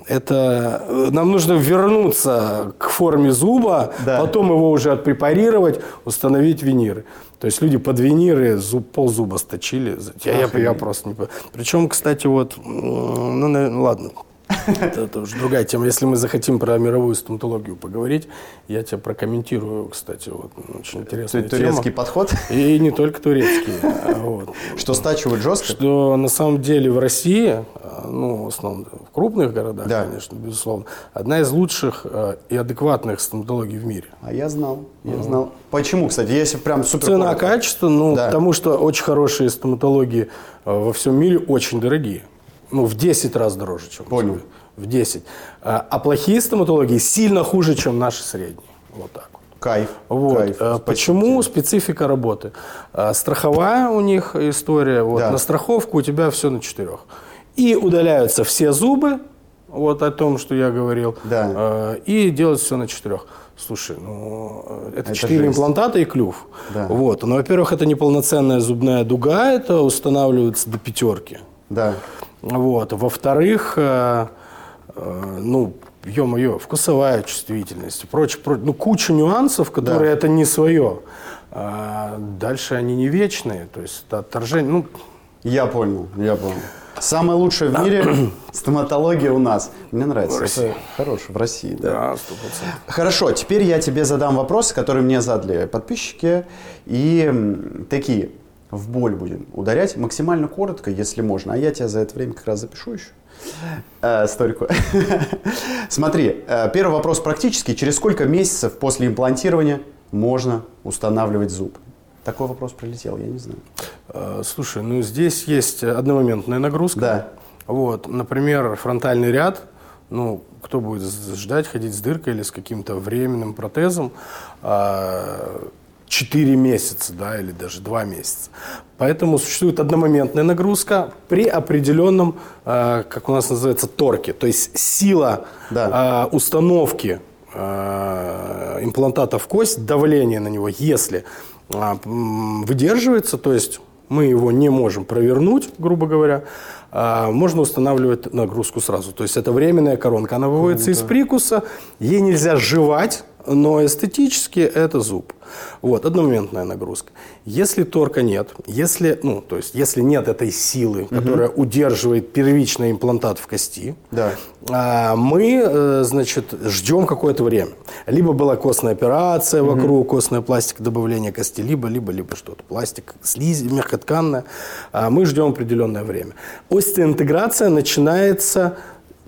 это... Нам нужно вернуться к форме зуба, да. потом его уже отпрепарировать, установить виниры. То есть, люди под виниры зуб, ползуба сточили. Я, я, я просто не... Причем, кстати, вот... Ну, наверное, ладно. Это, это уже другая тема. Если мы захотим про мировую стоматологию поговорить, я тебя прокомментирую, кстати, вот, очень интересная тема. Турецкий подход? И не только турецкий. Вот. Что стачивают жестко? Что на самом деле в России, ну, в основном в крупных городах, да. конечно, безусловно, одна из лучших и адекватных стоматологий в мире. А я знал, я mm-hmm. знал. Почему, кстати, если прям супер... Цена-качество, ну, да. потому что очень хорошие стоматологии во всем мире очень дорогие. Ну, в десять раз дороже, чем Понял. Тебе. В десять. А плохие стоматологии сильно хуже, чем наши средние. Вот так вот. Кайф. Вот. Кайф. Почему? Спасибо. Специфика работы. Страховая у них история. Вот. Да. На страховку у тебя все на четырех. И удаляются все зубы, вот о том, что я говорил, да. и делают все на четырех. Слушай, ну, это четыре имплантата и клюв. Да. Вот. Но, во-первых, это неполноценная зубная дуга, это устанавливается до пятерки. Да. Вот. Во-вторых, э, э, ну, ё-моё, вкусовая чувствительность и прочее, прочее. Ну, куча нюансов, которые да. это не свое. А дальше они не вечные, то есть это отторжение. Ну... Я понял, я понял. Самая лучшая в мире стоматология у нас. Мне нравится. В России. Хорошая, в России, да. Да, сто процентов. Хорошо, теперь я тебе задам вопросы, которые мне задали подписчики. И такие... В боль будем ударять. Максимально коротко, если можно. А я тебя за это время как раз запишу еще. Э, стойку. Смотри, первый вопрос практически. Через сколько месяцев после имплантирования можно устанавливать зуб? Такой вопрос прилетел, я не знаю. Э, слушай, ну здесь есть одномоментная нагрузка. Да. Вот, например, фронтальный ряд. Ну, кто будет ждать, ходить с дыркой или с каким-то временным протезом? Э, четыре месяца, да, или даже два месяца. Поэтому существует одномоментная нагрузка при определенном, э, как у нас называется, торке. То есть сила да. э, установки э, имплантата в кость, давление на него, если э, выдерживается, то есть мы его не можем провернуть, грубо говоря, э, можно устанавливать нагрузку сразу. То есть это временная коронка. Она выводится Круто. из прикуса, ей нельзя жевать. но эстетически это зуб. Вот, одномоментная нагрузка. Если торка нет, если, ну, то есть, если нет этой силы, угу. которая удерживает первичный имплантат в кости, да. а, мы, значит, ждем какое-то время. Либо была костная операция угу. вокруг, костная пластика, добавление кости, либо, либо, либо что-то, пластик, слизь, мягкотканная. А мы ждем определенное время. Остеоинтеграция начинается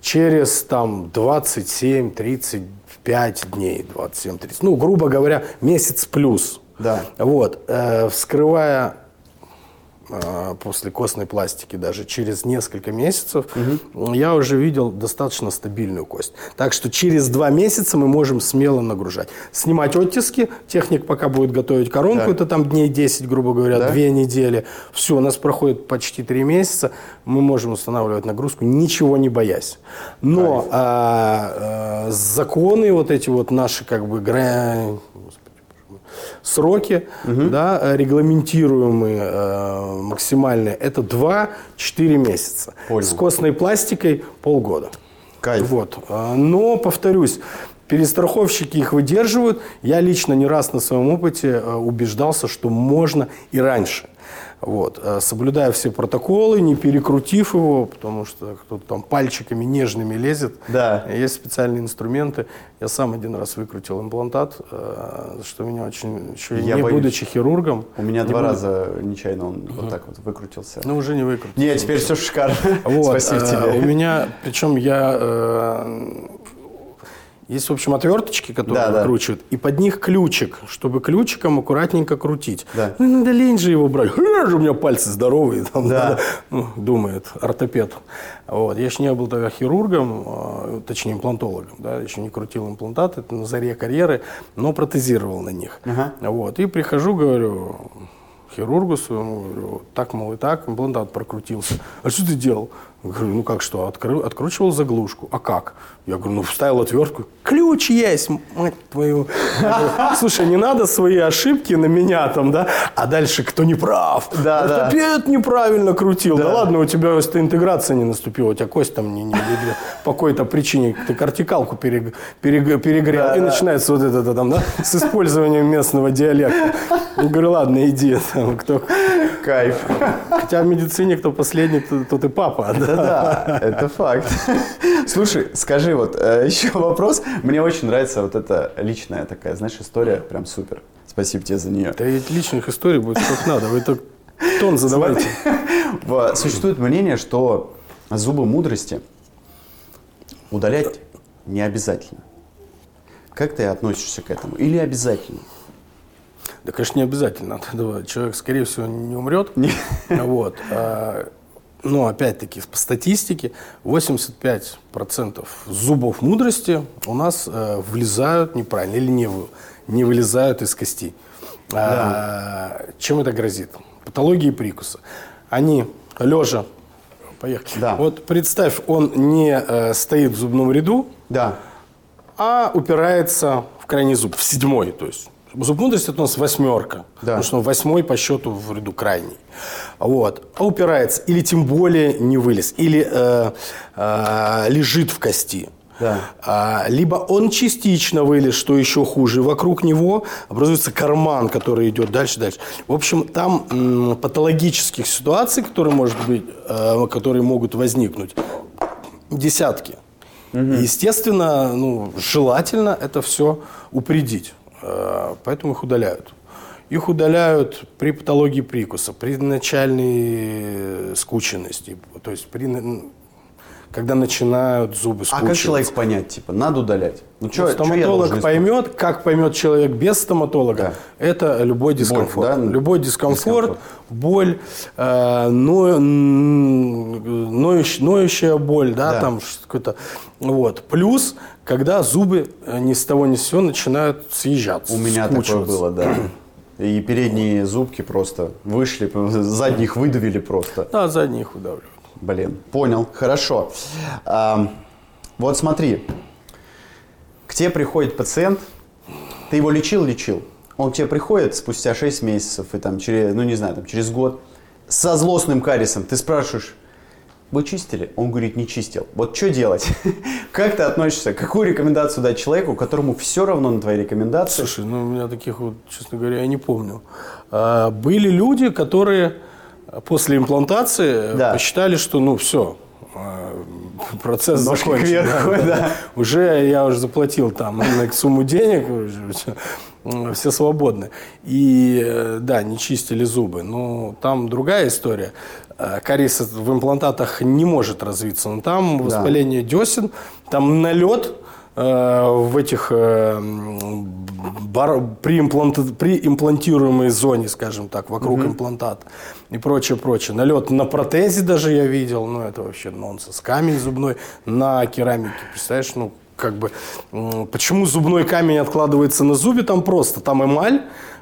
через там двадцать семь тридцать пять дней, двадцать семь тридцать, ну, грубо говоря, месяц плюс. Да. Вот, э, вскрывая э, после костной пластики даже через несколько месяцев, угу. я уже видел достаточно стабильную кость. Так что через два месяца мы можем смело нагружать. Снимать оттиски, техник пока будет готовить коронку, да. это там дней десять, грубо говоря, да? две недели. Все, у нас проходит почти три месяца, мы можем устанавливать нагрузку, ничего не боясь. Но а, а, законы, вот эти вот наши как бы грань... сроки, угу. да, регламентируемые э, максимальные, это два-четыре месяца. Понял. С костной пластикой полгода. Кайф. Вот. Но, повторюсь, перестраховщики их выдерживают. Я лично не раз на своем опыте убеждался, что можно и раньше. Вот. Соблюдая все протоколы, не перекрутив его, потому что кто-то там пальчиками нежными лезет. Да. Есть специальные инструменты. Я сам один раз выкрутил имплантат, что меня очень... Еще я не боюсь. Будучи хирургом... У меня два буду... раза нечаянно он угу. вот так вот выкрутился. Ну, уже не выкрутился. Нет, теперь все шикарно. Вот. Спасибо тебе. У меня, причем я... Есть, в общем, отверточки, которые да, выкручивают, да. и под них ключик, чтобы ключиком аккуратненько крутить. Да. Ну, надо лень же его брать. Хрррр, у меня пальцы здоровые, там, да. надо, ну, думает ортопед. Вот. Я еще не был тогда хирургом, точнее имплантологом, да, еще не крутил имплантаты, это на заре карьеры, но протезировал на них. Ага. Вот. И прихожу, говорю... хирургу своему, говорю, так, мол, и так, имплантат прокрутился. А что ты делал? Я говорю, ну как что, Откры... откручивал заглушку. А как? Я говорю, ну вставил отвертку. Ключ есть, мать твою. Говорю, слушай, не надо свои ошибки на меня там, да? А дальше кто не прав? Да, да. Ортопед неправильно крутил. Да. да ладно, у тебя остеоинтеграция не наступила, у тебя кость там не... не, не по какой-то причине ты кортикалку перег... перег... перегрел. Да, и да. начинается вот это там, да? С использованием местного диалекта. Я говорю, ладно, иди. Кто... Кайф. Хотя в медицине кто последний, тот и папа. Да, да, это факт. Слушай, скажи, вот еще вопрос. Мне очень нравится вот эта личная такая, знаешь, история. Прям супер. Спасибо тебе за нее. Да ведь личных историй будет как надо. Вы только тон задавайте. Существует мнение, что зубы мудрости удалять не обязательно. Как ты относишься к этому? Или обязательно? Да, конечно, не обязательно. От этого человек, скорее всего, не умрет. Вот. Но, опять-таки, по статистике, восемьдесят пять процентов зубов мудрости у нас влезают неправильно или не, не вылезают из кости. Да. А, чем это грозит? Патологии прикуса. Они лежа... Поехали. Да. Вот представь, он не стоит в зубном ряду, да. а упирается в крайний зуб, в седьмой, то есть. Зуб мудрости – это у нас восьмерка, да. потому что он восьмой по счету в ряду крайний. Вот. А упирается или тем более не вылез, или э, э, лежит в кости. Да. А, либо он частично вылез, что еще хуже, вокруг него образуется карман, который идет дальше-дальше. В общем, там м, патологических ситуаций, которые, может быть, э, которые могут возникнуть, десятки. Угу. И, естественно, ну, желательно это все упредить. Поэтому их удаляют. Их удаляют при патологии прикуса, при начальной скученности, то есть при, когда начинают зубы скучиться. А как человек понять, типа, надо удалять? Ну, чё, стоматолог поймет, как поймет человек без стоматолога, да. это любой дискомфорт. Боль, да? Любой дискомфорт, дискомфорт. боль, э, но, ноющ, ноющая боль, да, да. там какой-то. Вот. Плюс, когда зубы ни с того ни с сего начинают съезжаться. У меня такое было, да. И передние зубки просто вышли, задних выдавили просто. Да, задних выдавливают. Блин, понял, хорошо. А, вот смотри. К тебе приходит пациент, ты его лечил-лечил, он к тебе приходит спустя шесть месяцев, и там через, ну не знаю, там через год, со злостным кариесом, ты спрашиваешь, Вы чистили? Он говорит, не чистил. Вот что делать? Как ты относишься? Какую рекомендацию дать человеку, которому все равно на твои рекомендации? Слушай, ну у меня таких вот, честно говоря, я не помню. А, были люди, которые после имплантации да. посчитали, что ну все, процесс ножки закончен. Кверху, да, да. Да. Уже я уже заплатил там сумму денег, уже, все свободны. И да, не чистили зубы. Но там другая история. Кариес в имплантатах не может развиться, но там воспаление да. десен, там налет э, в этих э, бар, при, имплант, при имплантируемой зоне, скажем так, вокруг mm-hmm. имплантата и прочее, прочее. Налет на протезе даже я видел, ну это вообще нонсенс. Камень зубной на керамике, представляешь, ну как бы э, почему зубной камень откладывается на зубе, там просто, там эмаль.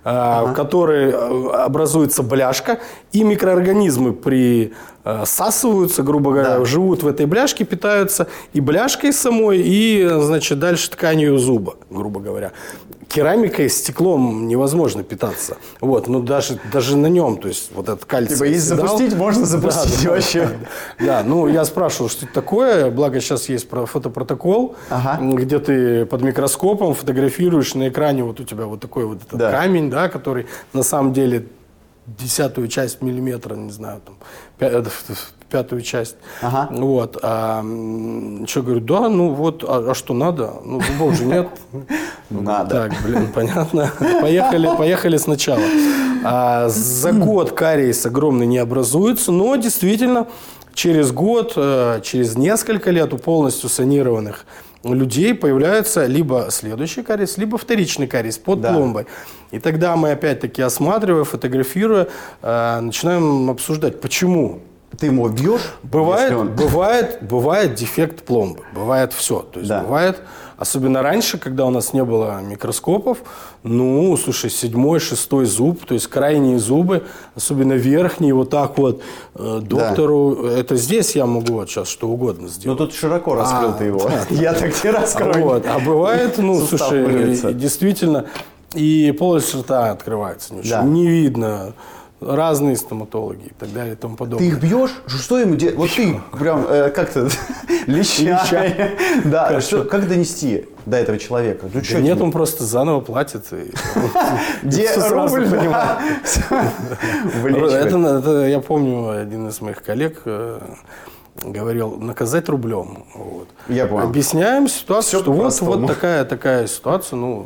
Ага. В которой образуется бляшка, и микроорганизмы присасываются, грубо говоря, да. живут в этой бляшке, питаются и бляшкой самой, и, значит, дальше тканью зуба, грубо говоря. Керамикой, стеклом невозможно питаться. Вот, ну даже, даже на нем, то есть вот этот кальций. Типа, если седал, запустить, можно запустить да, вообще. Да, да, ну я спрашивал, что это такое, благо сейчас есть фотопротокол, ага. где ты под микроскопом фотографируешь на экране, вот у тебя вот такой вот этот да. камень, да, Да, который на самом деле десятую часть миллиметра, не знаю, там, пя- пятую часть. Ага. Вот. А, что, говорю, да, ну вот, а, а что надо? Ну, боже, нет. Надо. Так, блин, понятно. Поехали, поехали сначала. А, за год кариес огромный не образуется, но действительно через год, через несколько лет у полностью санированных людей появляется либо следующий кариес, либо вторичный кариес под да. пломбой. И тогда мы опять-таки, осматривая, фотографируя, э, начинаем обсуждать, почему. Ты ему бьешь? Бывает, он... бывает, бывает дефект пломбы, бывает все. То есть да. бывает, особенно раньше, когда у нас не было микроскопов, ну, слушай, седьмой, шестой зуб, то есть крайние зубы, особенно верхние, вот так вот э, доктору, да. это здесь я могу вот сейчас что угодно сделать. Ну, тут широко раскрыл а, ты его, да, я да. так не раскрою. Вот. А бывает, ну, слушай, действительно, и полость рта открывается, да. не видно. Разные стоматологи и так далее и тому подобное. Ты их бьешь? Что ему делать? Вот ты прям э, как-то леща. Да, что, как донести до этого человека? Ну, да нет, тебе? Он просто заново платит. Где рубль? Это я помню, один из моих коллег говорил, наказать рублем. Я понял. Объясняем ситуацию, что вот такая ситуация, ну...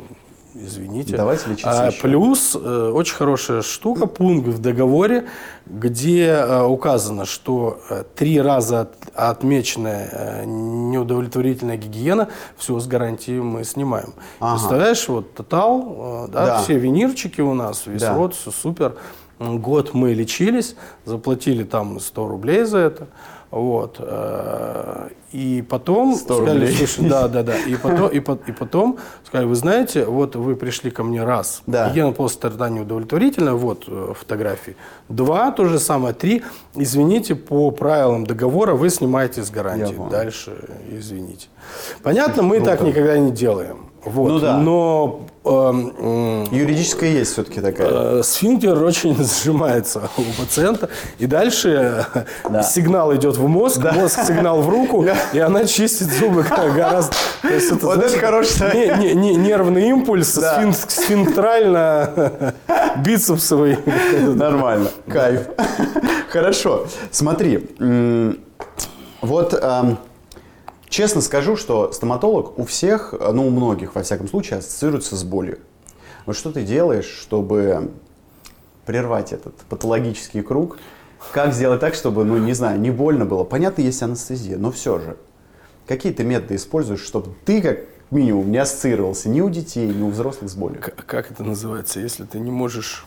Извините. Давайте лечиться а, плюс э, очень хорошая штука, пункт в договоре, где э, указано, что э, три раза от, отмеченная э, неудовлетворительная гигиена, все с гарантией мы снимаем. Ага. Представляешь, вот тотал, э, да, да. все винирчики у нас, весь да. рот, все супер. Год мы лечились, заплатили там сто рублей за это. Вот. И потом сказали, слушай, да, да, да. И потом, и, по, и потом сказали, вы знаете, вот вы пришли ко мне раз. Да. Гигиена полости рта неудовлетворительна, вот фотографии. Два, то же самое, три. Извините, по правилам договора вы снимаете с гарантии. Дальше, извините. Понятно, мы ну, так да. никогда не делаем. Вот. Ну, да. Но э, э, юридическая есть все-таки такая. Э, сфинктер очень сжимается у пациента, и дальше да. сигнал идет в мозг, да. мозг сигнал в руку, да. и она чистит зубы гораздо. То есть это, вот значит, это хороший не, не, не, нервный импульс, да. сфинк, сфинктрально бицепсовый. Нормально, кайф. Хорошо. Смотри, вот. Честно скажу, что стоматолог у всех, ну у многих, во всяком случае, ассоциируется с болью. Вот что ты делаешь, чтобы прервать этот патологический круг? Как сделать так, чтобы, ну не знаю, не больно было? Понятно, есть анестезия, но все же. Какие ты методы используешь, чтобы ты, как минимум, не ассоциировался ни у детей, ни у взрослых с болью? Как, как это называется, если ты не можешь...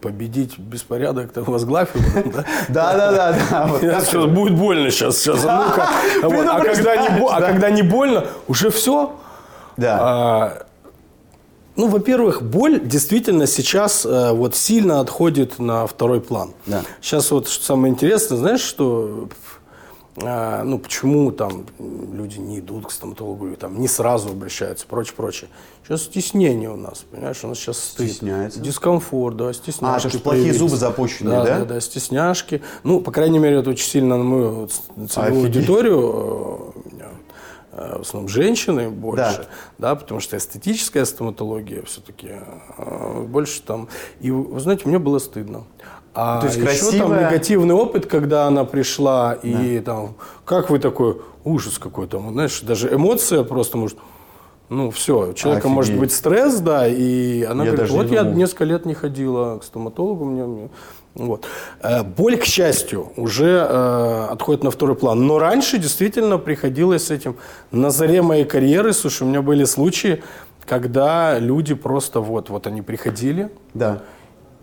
победить беспорядок, то возглавь его, да? Да, да, да. Сейчас будет больно сейчас, сейчас, а ну-ка. А когда не больно, уже все. Да. Ну, во-первых, боль действительно сейчас вот сильно отходит на второй план. Сейчас вот что самое интересное, знаешь, что ну, почему там люди не идут к стоматологу, или, там, не сразу обращаются, прочее, прочее. Сейчас стеснение у нас, понимаешь, у нас сейчас стыд. Стесняется? Дискомфорт, да, стесняшки. А, сейчас плохие зубы запущенные, да? Да, да, да, стесняшки. Ну, по крайней мере, это очень сильно на мою целевую аудиторию, в основном женщины больше, да, да, потому что эстетическая стоматология все-таки больше там. И, вы знаете, мне было стыдно. А то есть еще красивая... там негативный опыт, когда она пришла, да. И там, как вы такой, ужас какой-то, знаешь, даже эмоция просто может, ну все, у человека Офигеть. Может быть стресс, да, и она я говорит, вот я думал. Несколько лет не ходила к стоматологу, мне... Вот. Боль, к счастью, уже э, отходит на второй план. Но раньше действительно приходилось с этим. На заре моей карьеры, слушай, у меня были случаи, когда люди просто вот, вот они приходили, да.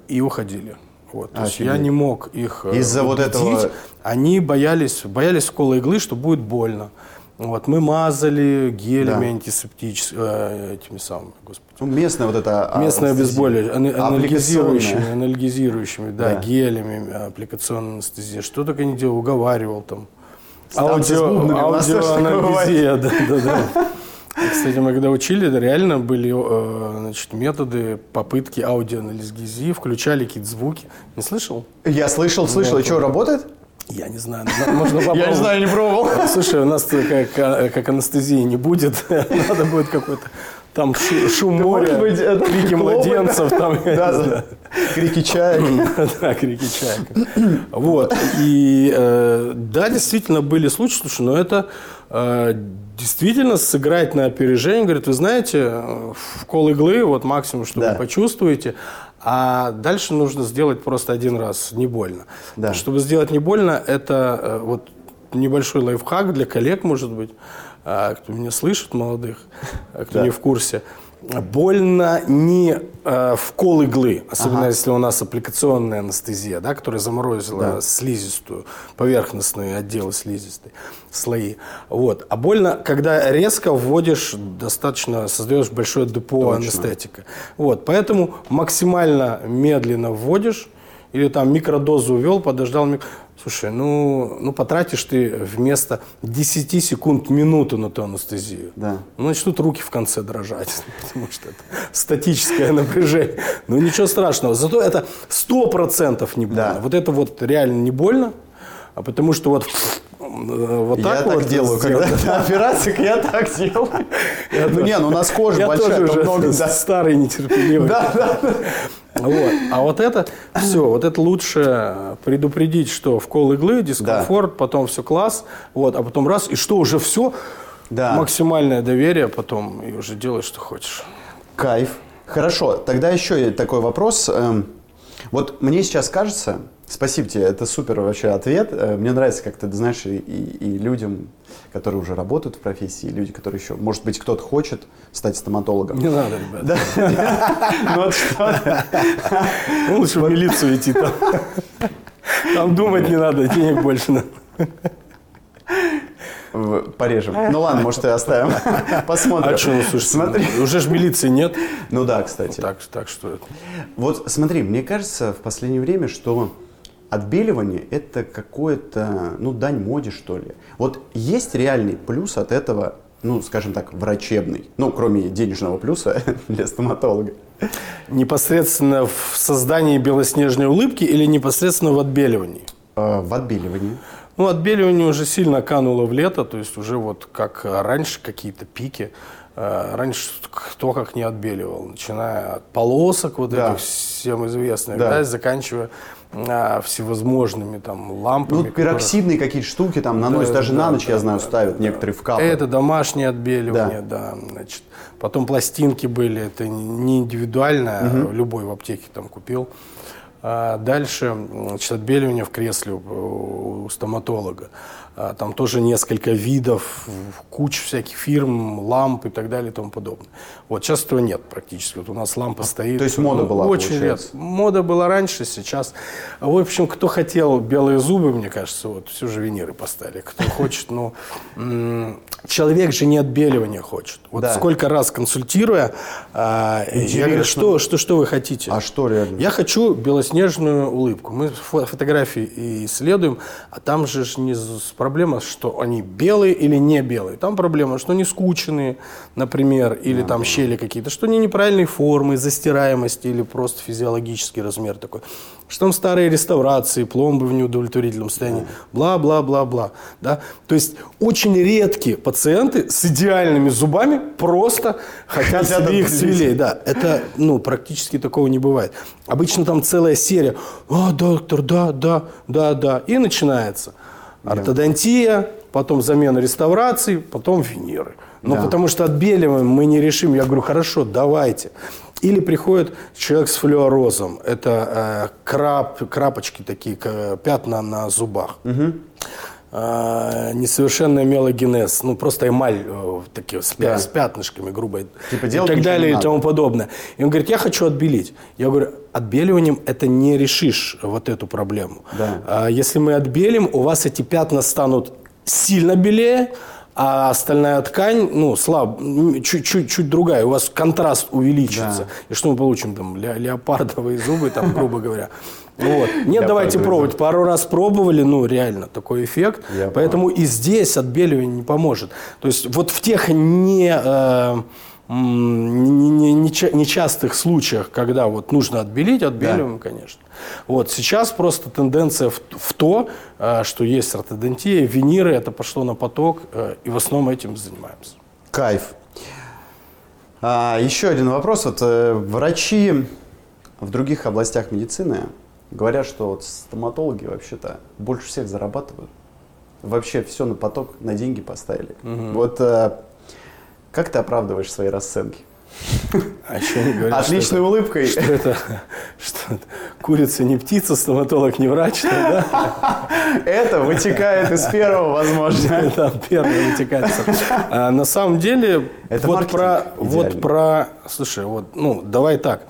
И уходили. Вот. То есть я не мог их из-за убедить. Вот этого... Они боялись, боялись укола иглы, что будет больно. Вот. Мы мазали гелями, да. Антисептическими, э, этими самыми, господи. Ну, местное вот это... Местное обезболивающее, анальгизирующими, анальгизирующими, да, да. Гелями, аппликационной анестезией. Что только не делал, уговаривал там. Аудиоанальгезия, да, да, да. Кстати, мы когда учили, да, реально были значит, методы попытки аудиоанальгезии, включали какие-то звуки. Не слышал? Я слышал, слышал. И что, работает? Я не знаю. Можно попробовать. Я не знаю, не пробовал. Слушай, у нас как, как анестезии не будет. Надо будет какой-то там шум моря, крики младенцев. Там, да, да. Да. Крики чая. Да, крики чая. Вот. И э, да, действительно были случаи. Слушай, но это... Действительно, сыграть на опережение, говорит, вы знаете, укол иглы, вот максимум, что да. Вы почувствуете, а дальше нужно сделать просто один раз, не больно. Да. Чтобы сделать не больно, это вот небольшой лайфхак для коллег, может быть, кто меня слышит, молодых, кто да. Не в курсе. Больно не э, вкол иглы, особенно ага. Если у нас аппликационная анестезия, да, которая заморозила да. Слизистую, поверхностные отделы слизистой, слои. Вот. А больно, когда резко вводишь, достаточно создаешь большое депо анестетика. Вот. Поэтому максимально медленно вводишь, или там микродозу увел, подождал микро... Слушай, ну, ну потратишь ты вместо десять секунд минуту на ту анестезию. Да. Ну, начнут руки в конце дрожать, потому что это статическое напряжение. Ну, ничего страшного. Зато это сто процентов не больно. Да. Вот это вот реально не больно, потому что вот... Вот я так, так вот делаю, когда на операциях я так делаю. Я ну, не, ну у нас кожа большая, уже много, да. Старый нетерпеливый. Да, да, да. Вот. А вот это все, вот это лучше предупредить, что вкол иглы, дискомфорт, да. Потом все класс, вот, а потом раз, и что уже все, да. Максимальное доверие потом, и уже делай, что хочешь. Кайф. Хорошо, тогда еще такой вопрос. Вот мне сейчас кажется... Спасибо тебе, это супер вообще ответ. Мне нравится, как ты знаешь, и, и людям, которые уже работают в профессии, и люди, которые еще, может быть, кто-то хочет стать стоматологом. Не надо, ребята. Ну вот что? Лучше в милицию идти там. Там думать не надо, денег больше надо. Порежем. Ну ладно, может, и оставим. Посмотрим. А что, ну, слушай, смотри. Уже ж милиции нет. Ну да, кстати. Так, так что это. Вот смотри, мне кажется, в последнее время, что отбеливание – это какое-то, ну, дань моде, что ли. Вот есть реальный плюс от этого, ну, скажем так, врачебный, ну, кроме денежного плюса для стоматолога? Непосредственно в создании белоснежной улыбки или непосредственно в отбеливании? А, в отбеливании. Ну, отбеливание уже сильно кануло в лето, то есть уже вот как раньше какие-то пики. Раньше кто как не отбеливал, начиная от полосок, вот да. Этих всем известных, да. Да, заканчивая а, всевозможными там лампами. Ну, пироксидные которые... какие-то штуки там наносят, да, даже да, на ночь, да, я знаю, да, ставят да, некоторые в капы. Это домашнее отбеливание, да. Да, значит. Потом пластинки были, это не индивидуально, угу. Любой в аптеке там купил. А дальше, значит, отбеливание в кресле у, у стоматолога. А, там тоже несколько видов, куча всяких фирм, ламп и так далее и тому подобное. Вот сейчас этого нет практически. Вот у нас лампа стоит. То есть мода ну, была, очень получается? Очень редко. Мода была раньше, сейчас. В общем, кто хотел белые зубы, мне кажется, вот все же виниры поставили. Кто хочет, но человек же не отбеливания хочет. Вот сколько раз консультируя, я говорю, что что вы хотите? А что реально? Я хочу белоснежную улыбку. Мы фотографии исследуем, а там же не проблема, что они белые или не белые. Там проблема, что они скучные, например, или там щели какие-то, что они неправильной формы, застираемость или просто физиологический размер такой. Что там старые реставрации, пломбы в неудовлетворительном состоянии, бла-бла-бла-бла. Да? То есть очень редкие пациенты с идеальными зубами просто хотят себе их сверлить. Да, это, ну, практически такого не бывает. Обычно там целая серия. А, доктор, да, да, да, да. И начинается ортодонтия, потом замена реставраций, потом виниры. Но да. Потому что отбеливаем мы не решим. Я говорю, хорошо, давайте. Или приходит человек с флюорозом. Это э, крап, крапочки такие, к, пятна на зубах. Угу. Э, несовершенная мелогенез. Ну, просто эмаль э, такие, с, да. с пятнышками, грубо. Типа, и так далее, и тому подобное. И он говорит, я хочу отбелить. Я говорю, отбеливанием это не решишь вот эту проблему. Да. Э, если мы отбелим, у вас эти пятна станут сильно белее, а остальная ткань, ну, слаб, чуть-чуть другая, у вас контраст увеличится. Да. И что мы получим? Там, ле- леопардовые зубы, там, грубо говоря. Вот. Нет, давайте пробовать. Пару раз пробовали, ну, реально, такой эффект. Я Поэтому понял. И здесь отбеливание не поможет. То есть вот в тех не... Э- нечастых случаях, когда вот нужно отбелить, отбеливаем, да. конечно. Вот, сейчас просто тенденция в, в то, что есть ортодонтия, виниры, это пошло на поток, и в основном этим занимаемся. Кайф. А, еще один вопрос. Вот, врачи в других областях медицины говорят, что вот стоматологи вообще-то больше всех зарабатывают. Вообще все на поток, на деньги поставили. Угу. Вот... Как ты оправдываешь свои расценки? А еще не говорят, отличной что улыбкой. Что это, что это? Курица не птица, стоматолог не врач. Да? Это вытекает из первого, возможно. Да, первое вытекает. А на самом деле, это вот про, вот про, слушай, вот, ну, давай так.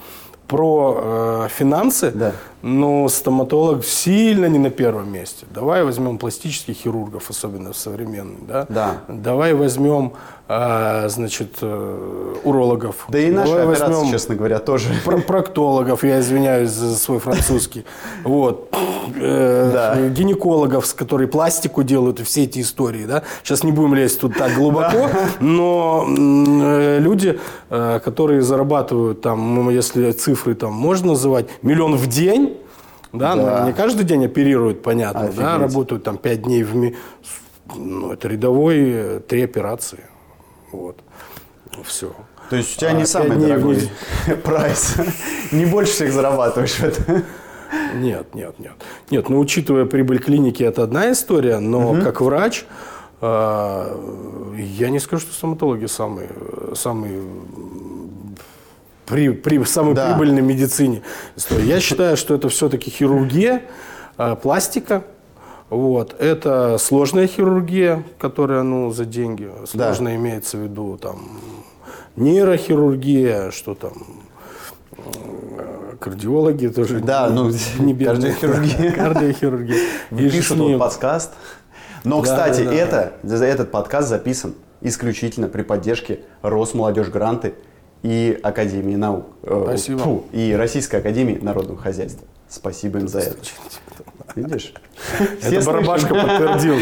Про э, финансы, да. но стоматолог сильно не на первом месте. Давай возьмем пластических хирургов, особенно современных. Да? Да. Давай возьмем э, значит, э, урологов. Да и наши операции, честно говоря, тоже. Проктологов, я извиняюсь за свой французский. Вот. Э, да. Гинекологов, которые пластику делают и все эти истории. Да? Сейчас не будем лезть тут так глубоко, да. но э, люди, э, которые зарабатывают, там, если цифры, там можно называть, миллион в день, да, да. не каждый день оперируют, понятно, да, работают там пять дней в ми... ну, это рядовой, три операции, вот, все. То есть у тебя а не самый дорогой прайс, не больше всех зарабатываешь в это? Нет, нет, нет. Нет, ну, учитывая прибыль клиники, это одна история, но как врач, я не скажу, что стоматологи самые, самые... При, при самой да. прибыльной медицине. Я считаю, что это все-таки хирургия, пластика. Вот. Это сложная хирургия, которая, ну, за деньги. Сложно да. имеется в виду там, нейрохирургия, что там... Кардиологи тоже. Да, ну, не бедные. Кардиохирургия. Кардиохирургия. Пишут вот подкаст. Но, да, кстати, да, это, да. этот подкаст записан исключительно при поддержке Росмолодеж гранты и Академии наук. Спасибо. Фу, и Российской Академии народного хозяйства. Спасибо им за это. Видишь? Это барабашка подтвердил.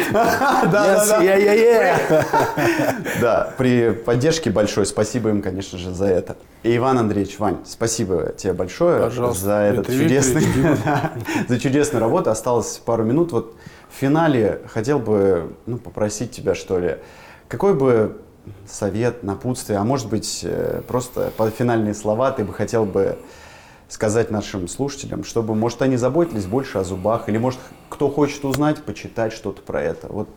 Да, при поддержке большой спасибо им, конечно же, за это. И Иван Андреевич, Вань, спасибо тебе большое за этот чудесный, за чудесную работу. Осталось пару минут. Вот в финале хотел бы попросить тебя, что ли, какой бы совет, напутствие, а может быть, просто под финальные слова ты бы хотел бы сказать нашим слушателям, чтобы, может, они заботились больше о зубах, или, может, кто хочет узнать, почитать что-то про это. Вот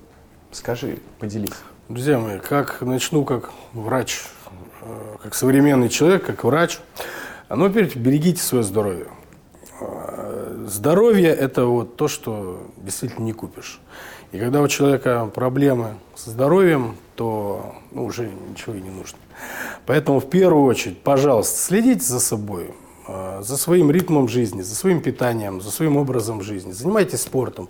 скажи, поделись. Друзья мои, как начну как врач, как современный человек, как врач, ну, во-первых, берегите свое здоровье. Здоровье – это вот то, что действительно не купишь. И когда у человека проблемы со здоровьем, то ну, уже ничего и не нужно. Поэтому в первую очередь, пожалуйста, следите за собой, э, за своим ритмом жизни, за своим питанием, за своим образом жизни. Занимайтесь спортом,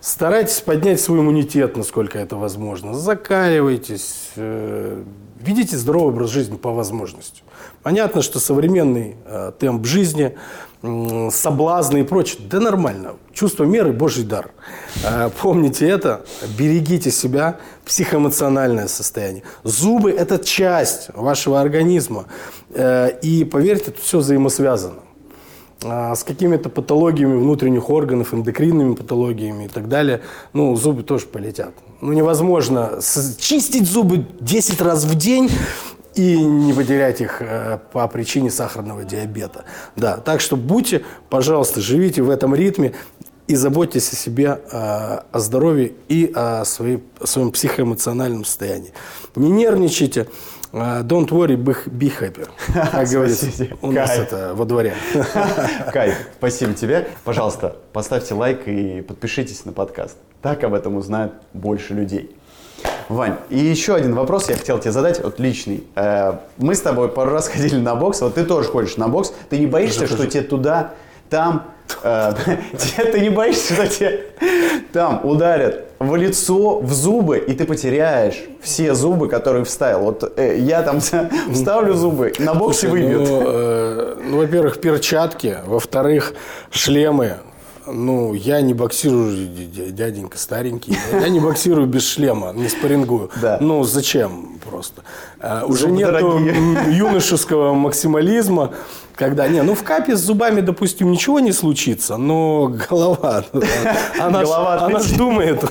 старайтесь поднять свой иммунитет, насколько это возможно. Закаливайтесь, э, Ведите здоровый образ жизни по возможности. Понятно, что современный э, темп жизни, э, соблазны и прочее, да нормально. Чувство меры – божий дар. Э, помните это, берегите себя, психоэмоциональное состояние. Зубы – это часть вашего организма. Э, и поверьте, тут все взаимосвязано. С какими-то патологиями внутренних органов, эндокринными патологиями и так далее, ну, зубы тоже полетят. Ну, невозможно чистить зубы десять раз в день и не потерять их по причине сахарного диабета. Да, так что будьте, пожалуйста, живите в этом ритме и заботьтесь о себе, о здоровье и о, своей, о своем психоэмоциональном состоянии. Не нервничайте. Don't worry, be happy, как говорится. У нас это во дворе. Кайф, спасибо тебе. Пожалуйста, поставьте лайк и подпишитесь на подкаст. Так об этом узнают больше людей. Вань, и еще один вопрос я хотел тебе задать, вот личный. Мы с тобой пару раз ходили на бокс, вот ты тоже ходишь на бокс. Ты не боишься, что тебе туда, там... Ты не боишься, что тебе там ударят в лицо, в зубы, и ты потеряешь все зубы, которые вставил. Вот э, я там вставлю зубы, на боксе выбьют. Ну, э, ну, во-первых, перчатки, во-вторых, шлемы. Ну, я не боксирую, дяденька старенький, я не боксирую без шлема, не спаррингую. Да. Ну, зачем просто? А, уже нет юношеского максимализма, когда, не, ну, в капе с зубами, допустим, ничего не случится, но голова, она ж думает.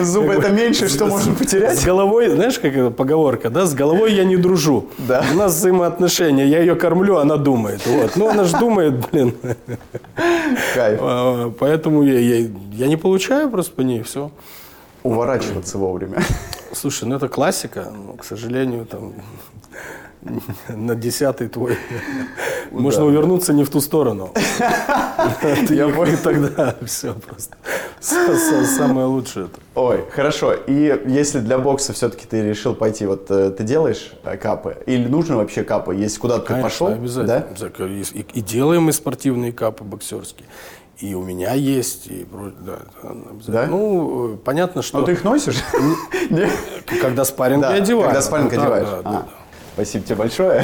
Зубы – это меньше, что можно потерять. С головой, знаешь, как это поговорка, да, с головой я не дружу. У нас взаимоотношения, я ее кормлю, она думает. Ну, она же думает, блин. Кайф. Поэтому я, я, я не получаю просто по ней все. Уворачиваться вовремя. Слушай, ну это классика, но, к сожалению, там на десятый твой. Да. Можно увернуться не в ту сторону. Я понял тогда. Все просто. Самое лучшее. Ой, хорошо. И если для бокса все-таки ты решил пойти, вот ты делаешь капы? Или нужно вообще капы? Если куда-то ты пошел? Обязательно. И делаем и спортивные капы боксерские. И у меня есть, и да, да? Ну, понятно, что... Ну, ты их носишь? Когда спарринг я одеваю. Когда спарринг одеваешь. Спасибо тебе большое.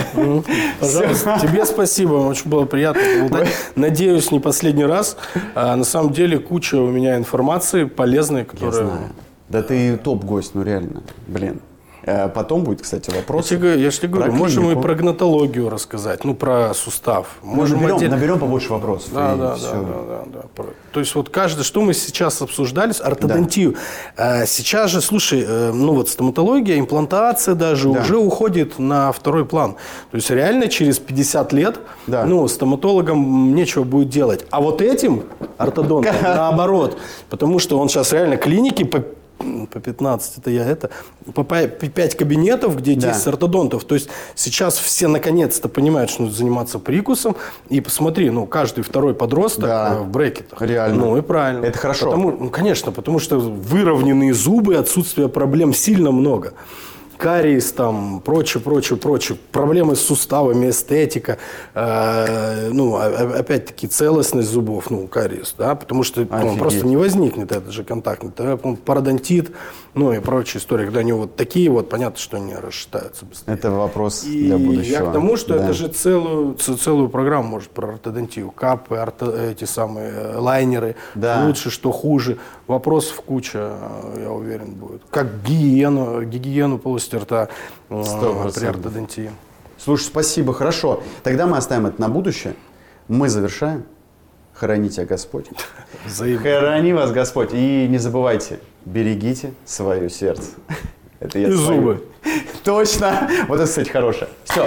Пожалуйста, тебе спасибо, очень было приятно поболтать. Надеюсь, не последний раз. А, на самом деле, куча у меня информации полезной, которая... Я знаю. Да ты топ-гость, ну реально, блин. А потом будет, кстати, вопрос. Я же тебе говорю, можем и про гнатологию рассказать, ну, про сустав. Можем наберем, отдельно... наберем побольше вопросов. Да, да, да, да, да, да. То есть, вот каждое, что мы сейчас обсуждали, ортодонтию. Да. Сейчас же, слушай, ну вот стоматология, имплантация даже да. уже уходит на второй план. То есть, реально через пятьдесят лет да. ну, стоматологам нечего будет делать. А вот этим ортодонтам наоборот. Потому что он сейчас реально клиники... по пятнадцать, это я это, по пять кабинетов, где десять да. ортодонтов. То есть сейчас все наконец-то понимают, что нужно заниматься прикусом. И посмотри, ну, каждый второй подросток да. в брекетах. Реально. Ну, и правильно. Это хорошо. Потому, ну, конечно, потому что выровненные зубы, отсутствие проблем сильно много. Кариес, там, прочее, прочее, прочее. Проблемы с суставами, эстетика. Э, ну, опять-таки, целостность зубов, ну, кариес, да, потому что ну, просто не возникнет этот же контактный. Пародонтит, ну, и прочая история. Когда они вот такие, вот, понятно, что они расшатаются быстрее. Это вопрос и для будущего. Я к тому, что да. это же целую, целую программу, может, про ортодонтию. Капы, орто, эти самые лайнеры. Да. Лучше, что хуже. Вопросов куча, я уверен, будет. Как гигиену, гигиену полости рта при ортодонтии. Слушай, спасибо, хорошо. Тогда мы оставим это на будущее. Мы завершаем. Храни тебя Господь. Храни вас Господь. И не забывайте, берегите свое сердце. Это я и зубы. Точно. Вот это, кстати, хорошее. Все.